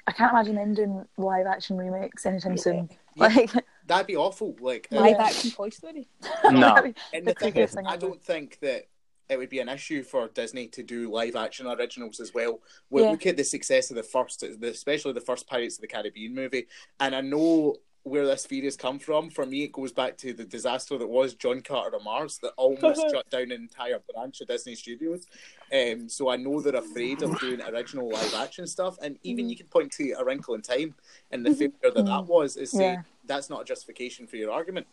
I can't imagine them doing live action remakes anytime yeah. soon. Yeah. Like. That'd be awful. Like live uh, action Toy Story. No, and the thing is, I don't think that it would be an issue for Disney to do live action originals as well. We yeah. look at the success of the first, especially the first Pirates of the Caribbean movie, and I know where this fear has come from. For me, it goes back to the disaster that was John Carter of Mars that almost shut down an entire branch of Disney Studios. Um, so I know they're afraid of doing original live action stuff, and even mm-hmm. you can point to A Wrinkle in Time and the failure that mm-hmm. that was is say yeah. that's not a justification for your argument.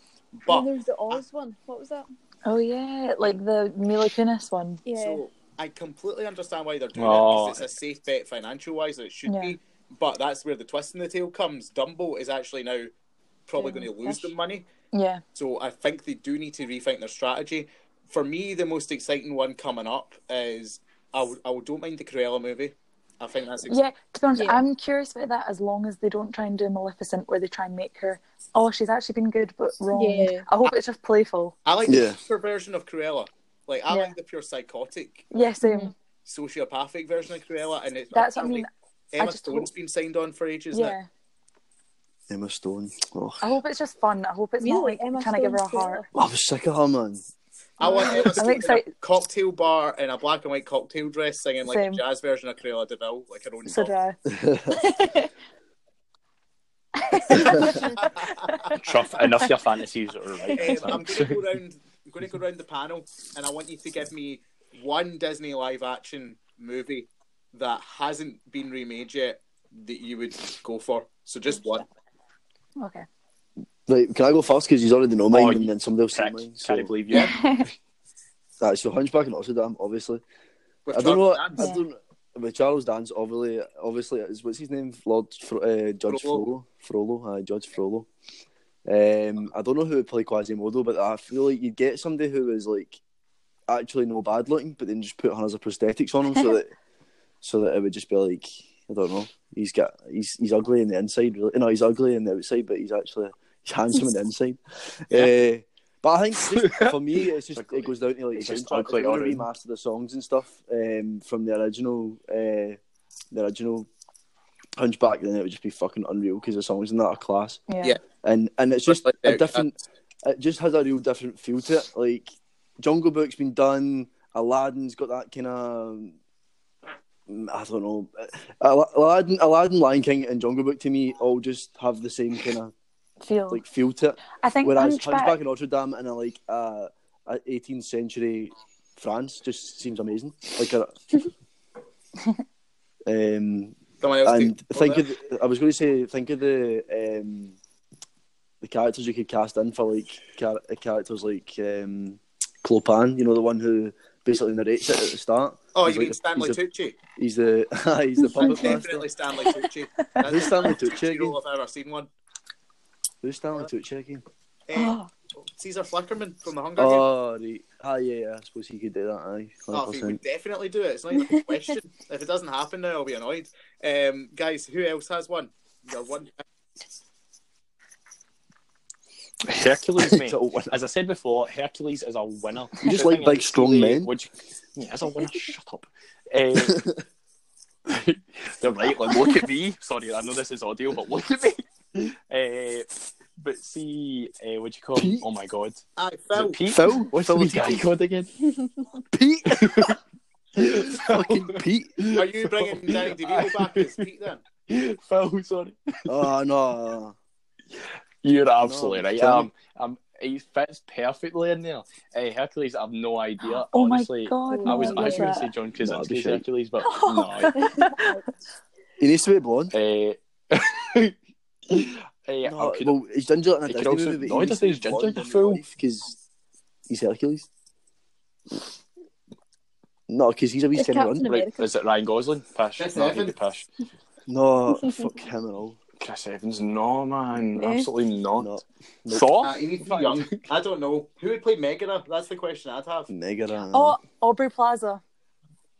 But and there's the Oz I, one. What was that? Oh yeah, like the Mila Kunis one. Yeah. So I completely understand why they're doing oh. it because it's a safe bet financial wise that it should yeah. be. But that's where the twist in the tail comes. Dumbo is actually now probably yeah. going to lose Ish. the money. Yeah. So I think they do need to rethink their strategy. For me, the most exciting one coming up is I, I don't mind the Cruella movie. I think that's exciting. Yeah, to be honest, yeah. I'm curious about that as long as they don't try and do Maleficent where they try and make her, oh, she's actually been good but wrong. Yeah. I hope I, it's just playful. I like yeah. the pure version of Cruella. Like, I yeah. like the pure psychotic, yeah, same. sociopathic version of Cruella. And it's That's what I mean. Emma I Stone's hope... been signed on for ages, yeah. isn't it? Emma Stone. Oh. I hope it's just fun. I hope it's really? not like Emma trying Stone to give her a heart. I was sick of her, man. I want Emma Stone in a cocktail bar in a black and white cocktail dress singing like Same. a jazz version of Cruella de Vil, like her own so song. Truff, enough your fantasies are right. Um, I'm going to go round. I'm going to go round the panel, and I want you to give me one Disney live action movie that hasn't been remade yet that you would go for. So just one. Okay. Like, can I go first? Because you already know mine, oh, and then somebody else said mine. So. Can't I believe you? Right, so Hunchback of Notre Dame, obviously. With I don't Charles know. Dance. I don't. With Charles Dance, obviously, obviously, is what's his name? Lord Fro- uh, Judge Frollo. Frollo, Frollo uh, Judge Frollo. Um, I don't know who would play Quasimodo, but I feel like you'd get somebody who is like actually no bad looking, but then just put hundreds of prosthetics on him, so that so that it would just be like I don't know. He's got he's he's ugly in the inside, really. No, he's ugly in the outside, but he's actually. He's handsome on the inside. Yeah. Uh, but I think just, for me, it's just it goes down to like just like remaster the songs and stuff um, from the original, uh, the original Hunchback. Then it would just be fucking unreal because the songs in that are class. Yeah. yeah. And and it's just like a different. It just has a real different feel to it. Like Jungle Book's been done. Aladdin's got that kind of. I don't know. Aladdin, Aladdin, Lion King, and Jungle Book to me all just have the same kind of. Feel like feel to it. I think whereas Hunchback, Hunchback in Notre Dame in a like uh, a eighteenth century France just seems amazing. Like, a, um, and think of the, I was going to say think of the um, the characters you could cast in for like char- characters like um, Clopin. You know the one who basically narrates it at the start. Oh, he's you like mean the, Stanley he's Tucci? The, he's the he's the puppet master. Definitely Stanley Tucci. That's who's Stanley Tucci again? I've ever seen one. Who's Stanley Tucci again? Uh, oh. Caesar Flickerman from The Hunger Games. Oh, right. Ah, yeah, yeah, I suppose he could do that, aye. Oh, he would definitely do it. It's not even a question. If it doesn't happen now, I'll be annoyed. Um, guys, who else has one? The one... Hercules, mate. As I said before, Hercules is a winner. You just like big, strong men. Which... Yeah, as a winner. Shut up. Uh, they're right, like, look at me. Sorry, I know this is audio, but look at me. Uh, but see, uh, what do you call him? Oh my god. I fell. Pete? Phil? What's the guy called again? Pete? Fucking Pete. Are you bringing Danny DeVito back as Pete then? Phil, sorry. Oh, no. You're absolutely no, right. Um, I'm, he fits perfectly in there. Uh, Hercules, I have no idea. Oh honestly, my god. I was no, actually going to say John Krasinski no, Hercules, but oh. no. He needs to be blonde. Uh, Hey, no, could, well, he's ginger in a Disney also, movie. No, I just say he's ginger in real life because he's Hercules. No, because he's a wee skinny one. Right, is it Ryan Gosling? Pish. Chris no, Evans. Pish. No, fuck him and all. Chris Evans, no man, yeah. absolutely not. No. Nope. Thor? Uh, he needs to be young. I don't know. Who would play Megara? That's the question I'd have. Megara. Oh, Aubrey Plaza.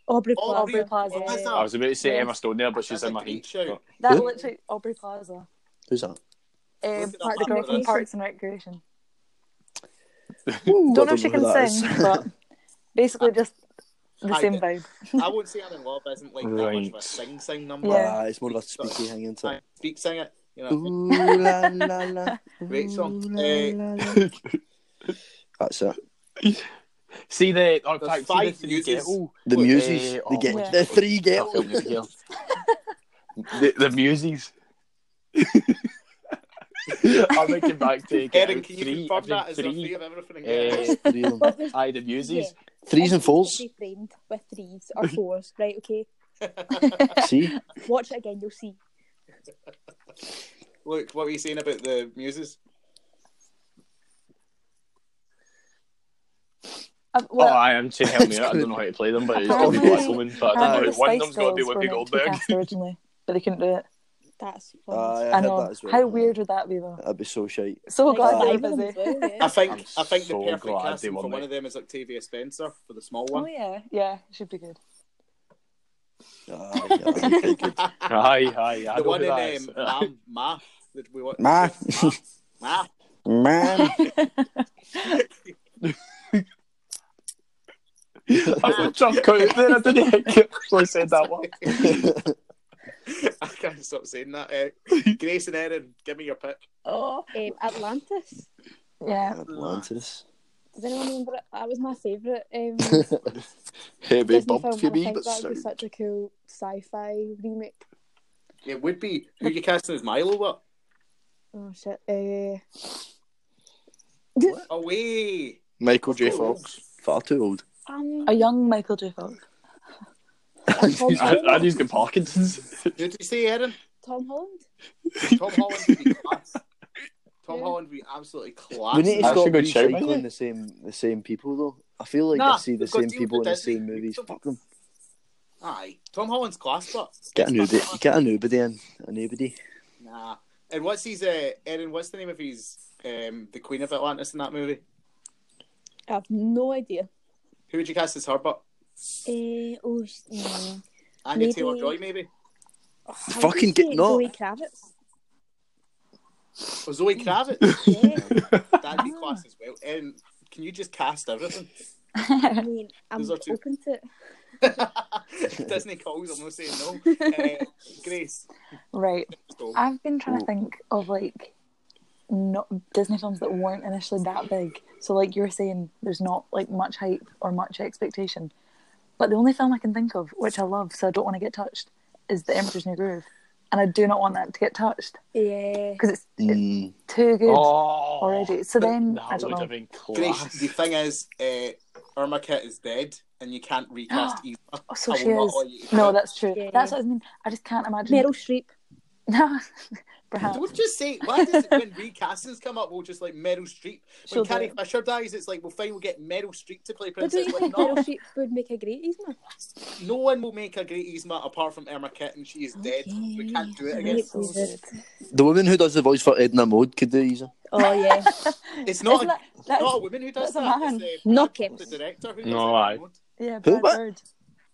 Aubrey, Aubrey, Aubrey Plaza. Aubrey Plaza. I was about to say Emma Stone there, but that's she's in my heat. That yeah. literally Aubrey Plaza. Who's that? Um, part of the girl from Parks and Recreation. Ooh, don't, don't know if she can sing, but basically I, just the I, same vibe. I would say I'm in love isn't like right. that much of a sing sing number. Yeah, uh, it's more of a speaky hanging to it. Speak sing it. You know. Ooh la la la. Great song. La, uh, la, la. That's it. See the, oh, the fact, five see the three muses. Girl. The muses. Uh, oh, the, yeah. the three girls. the, the muses. I'm thinking back to Erin, can you three, confirm that as three, three of everything? Uh, three of them. Aye, the muses. Yeah. Threes and fours. Be framed with threes or fours, right? Okay. See? Watch it again, you'll see. Look, what were you saying about the muses? Um, well, oh, I am to help me out. I don't know how to play them, but it's got to be Black Woman. But I don't know. One of them's got to be Whoopi Goldberg. Originally, but they couldn't do it. That's uh, I, I know. That as well. How weird would that be though? That'd be so shite. So glad uh, that was it. Well, yeah. I think I'm I think so the perfect casting for one of them is Octavia Spencer for the small one. Oh yeah, yeah, should be good. Uh, yeah, be good. Aye, aye, I the one in um, Ma, Ma that we watched. Ma, Ma, Ma. I was drunk out there. I didn't actually say that one. I can't stop saying that. Uh, Grace and Erin, give me your pick. Oh, um, Atlantis. Yeah. Atlantis. Does anyone remember it? That was my favourite. Um, hey, big bump for me, but that would be such a cool sci-fi remake. It would be. Who are you casting as Milo? What? Oh shit! Uh... What? Away. Michael J. Fox. Far too old. Um, a young Michael J. Fox. And he's got Parkinson's. Who did you say, Erin? Tom Holland. Tom Holland would be class. Tom yeah. Holland would be absolutely class. We need to stop recycling the same, the same people, though. I feel like nah, I see the same people in the Disney. Same movies. Fuck them. Aye. Tom Holland's class, but... Get a nobody, get a nobody in. A nobody. Nah. And what's his... Uh, Erin, what's the name of his... Um, the Queen of Atlantis in that movie? I have no idea. Who would you cast as her, but... Uh, oh, no. Anya Taylor-Joy, maybe? Oh, fucking get not. Zoe Kravitz. Oh, Zoe Kravitz? Yeah. That'd be ah. class as well. Um, can you just cast everything? I mean, I'm two... open to it. Disney calls, I'm not saying no. Uh, Grace. Right. I've been trying to think of, like, not Disney films that weren't initially that big. So, like you were saying, there's not, like, much hype or much expectation. But the only film I can think of, which I love, so I don't want to get touched, is The Emperor's New Groove. And I do not want that to get touched. Yeah. Because it's, mm. it's too good oh, already. So then, I don't know. Grace, the thing is, uh, Irma Kitt is dead, and you can't recast either. Oh, so I she is. No, that's true. Yeah. That's what I mean. I just can't imagine. Meryl Streep. No, perhaps. Don't just say, why does it when recastings come up, we'll just like Meryl Streep? When She'll Carrie Fisher dies, it's like, we'll fine, we'll get Meryl Streep to play Princess. But do you think Meryl Streep would make a great Yzma? No one will make a great Yzma apart from Irma Kitt, and she is okay. dead. We can't do it again. The woman who does the voice for Edna Mode could do Yzma. Oh, yeah. It's not, a, that, that not is, a woman who does that. It's uh, no, Brad, the director who does no, Edna Mode. Yeah, Brad Bird.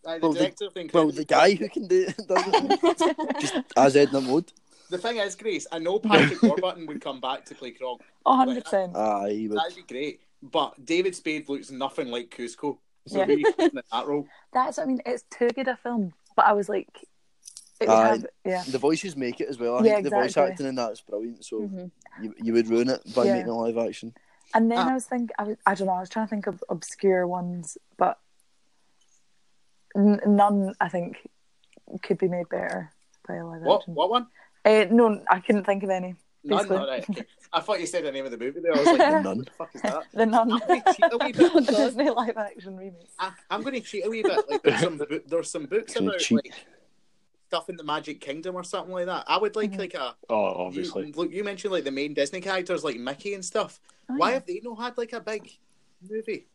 Uh, the well, director the, well, the guy who can do it doesn't just as Edna Mode. The thing is, Grace, I know Patrick Warburton would come back to play Krog. Oh, one hundred percent. Aye, like, that'd be great. But David Spade looks nothing like Cusco. So yeah. That role. That's what I mean. It's too good a film. But I was like, It would have, yeah. The voices make it as well. I yeah, think exactly. The voice acting in that is brilliant. So mm-hmm. you you would ruin it by yeah. making it live action. And then ah. I was thinking, I, I don't know, I was trying to think of obscure ones, but n- none, I think, could be made better by a live what, action. What one? Uh, no, I couldn't think of any. None? All right. I thought you said the name of the movie there. I was like, The Nun. What the fuck is that? The Nun. I'm Disney live action remakes. I, I'm going to cheat a wee bit. Like, there's, some bo- there's some books about, cheat. like, stuff in the Magic Kingdom or something like that. I would like, mm-hmm. like a... Oh, obviously. You, look, you mentioned, like, the main Disney characters, like Mickey and stuff. Oh, Why yeah. have they not had, like, a big movie?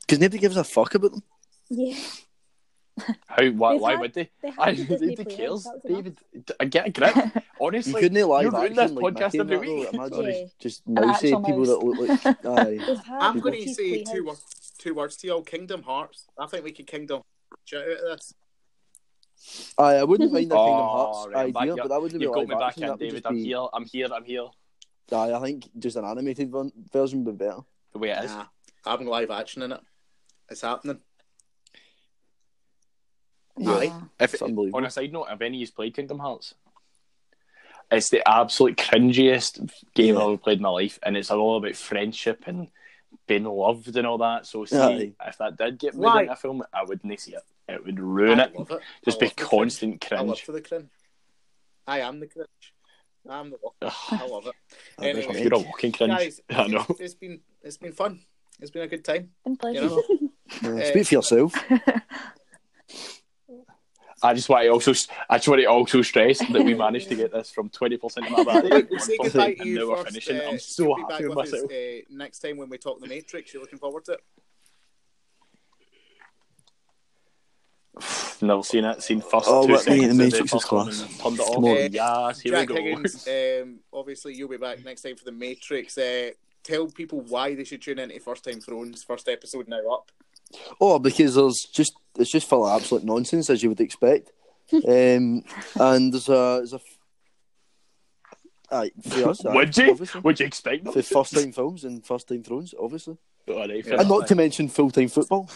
Because nobody gives a fuck about them. Yeah. How? Why, why had, would they? They I, Disney they cares, David. I get a grip. Honestly, you couldn't live action this like podcast every week. Though, yeah. Just mousy people that look like. Aye. I'm going to say two words. Two words to y'all. Kingdom Hearts. I think we could Kingdom shit out of this. Aye, I wouldn't mind the oh, Kingdom Hearts right, idea, but that wouldn't you be got me back in, David. I'm be... here. I'm here. I'm here. Aye, I think just an animated one, version would be better. The way it is. Nah, having live action in it, it's happening. Yeah. If it, on a side note, have any of you played Kingdom Hearts? It's the absolute cringiest game yeah. I've ever played in my life, and it's all about friendship and being loved and all that. So, see, Aye. if that did get made right. into a film, I wouldn't see it. It would ruin it. it. Just be constant cringe. I love for the cringe. I am the cringe. I'm the walking. I love it. Anyway, you're a walking cringe. Guys, I know. It's, it's been it's been fun. It's been a good time. Been pleasure. You know? uh, Speak for yourself. I just want to also, I just want to also stress that we managed to get this from twenty percent of my battery. We'll say goodbye to you first. Finishing. Uh, I'm so happy with myself. Us, uh, next time when we talk the Matrix, you're looking forward to it. Never seen it. Seen first oh, two seconds. Oh, the Matrix is class. Turned it on. Uh, yes, here Jack we go. Higgins, um, obviously, you'll be back next time for the Matrix. Uh, tell people why they should tune in to First Time Thrones. First episode now up. Oh, because there's just it's just full of absolute nonsense as you would expect, um, and there's a there's a. Aye, for us, aye, would you obviously. Would you expect for first time films and first time Thrones, obviously, oh, right, and not right. to mention full time football.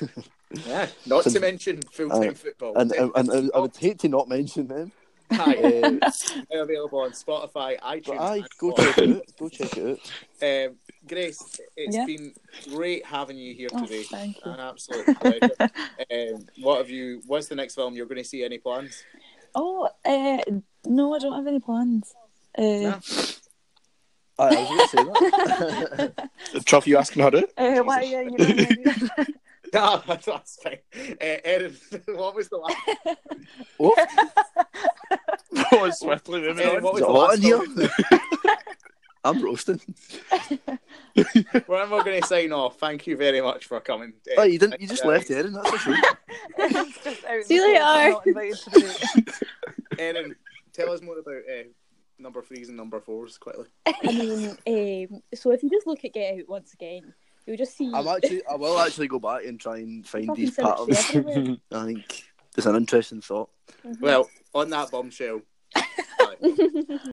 Yeah, not so, to mention full time football, and, and, and, and I would hate to not mention them. Aye, um, they're available on Spotify, iTunes. Aye, go check it out. Go check it out. Um, Grace, it's yeah. been great having you here today. Oh, thank you. An absolute pleasure. um, what have you? What's the next film you're going to see? Any plans? Oh uh, no, I don't have any plans. Uh... Nah. I was going to say that. Truff, you asking her to? Uh, why? Yeah, you know. No, that's fine. Uh, Erin, what was the last? What? Oh, swiftly moving on. What was the last film? I'm roasting. Well, I'm not going to sign off. Thank you very much for coming. Oh, you didn't. You just uh, left, Erin. That's for sure. See you later. Erin, tell us more about uh, number threes and number fours quickly. I mean, um, so if you just look at Get Out once again, you'll just see. I'm actually. I will actually go back and try and find these patterns. I think it's an interesting thought. Mm-hmm. Well, on that bombshell.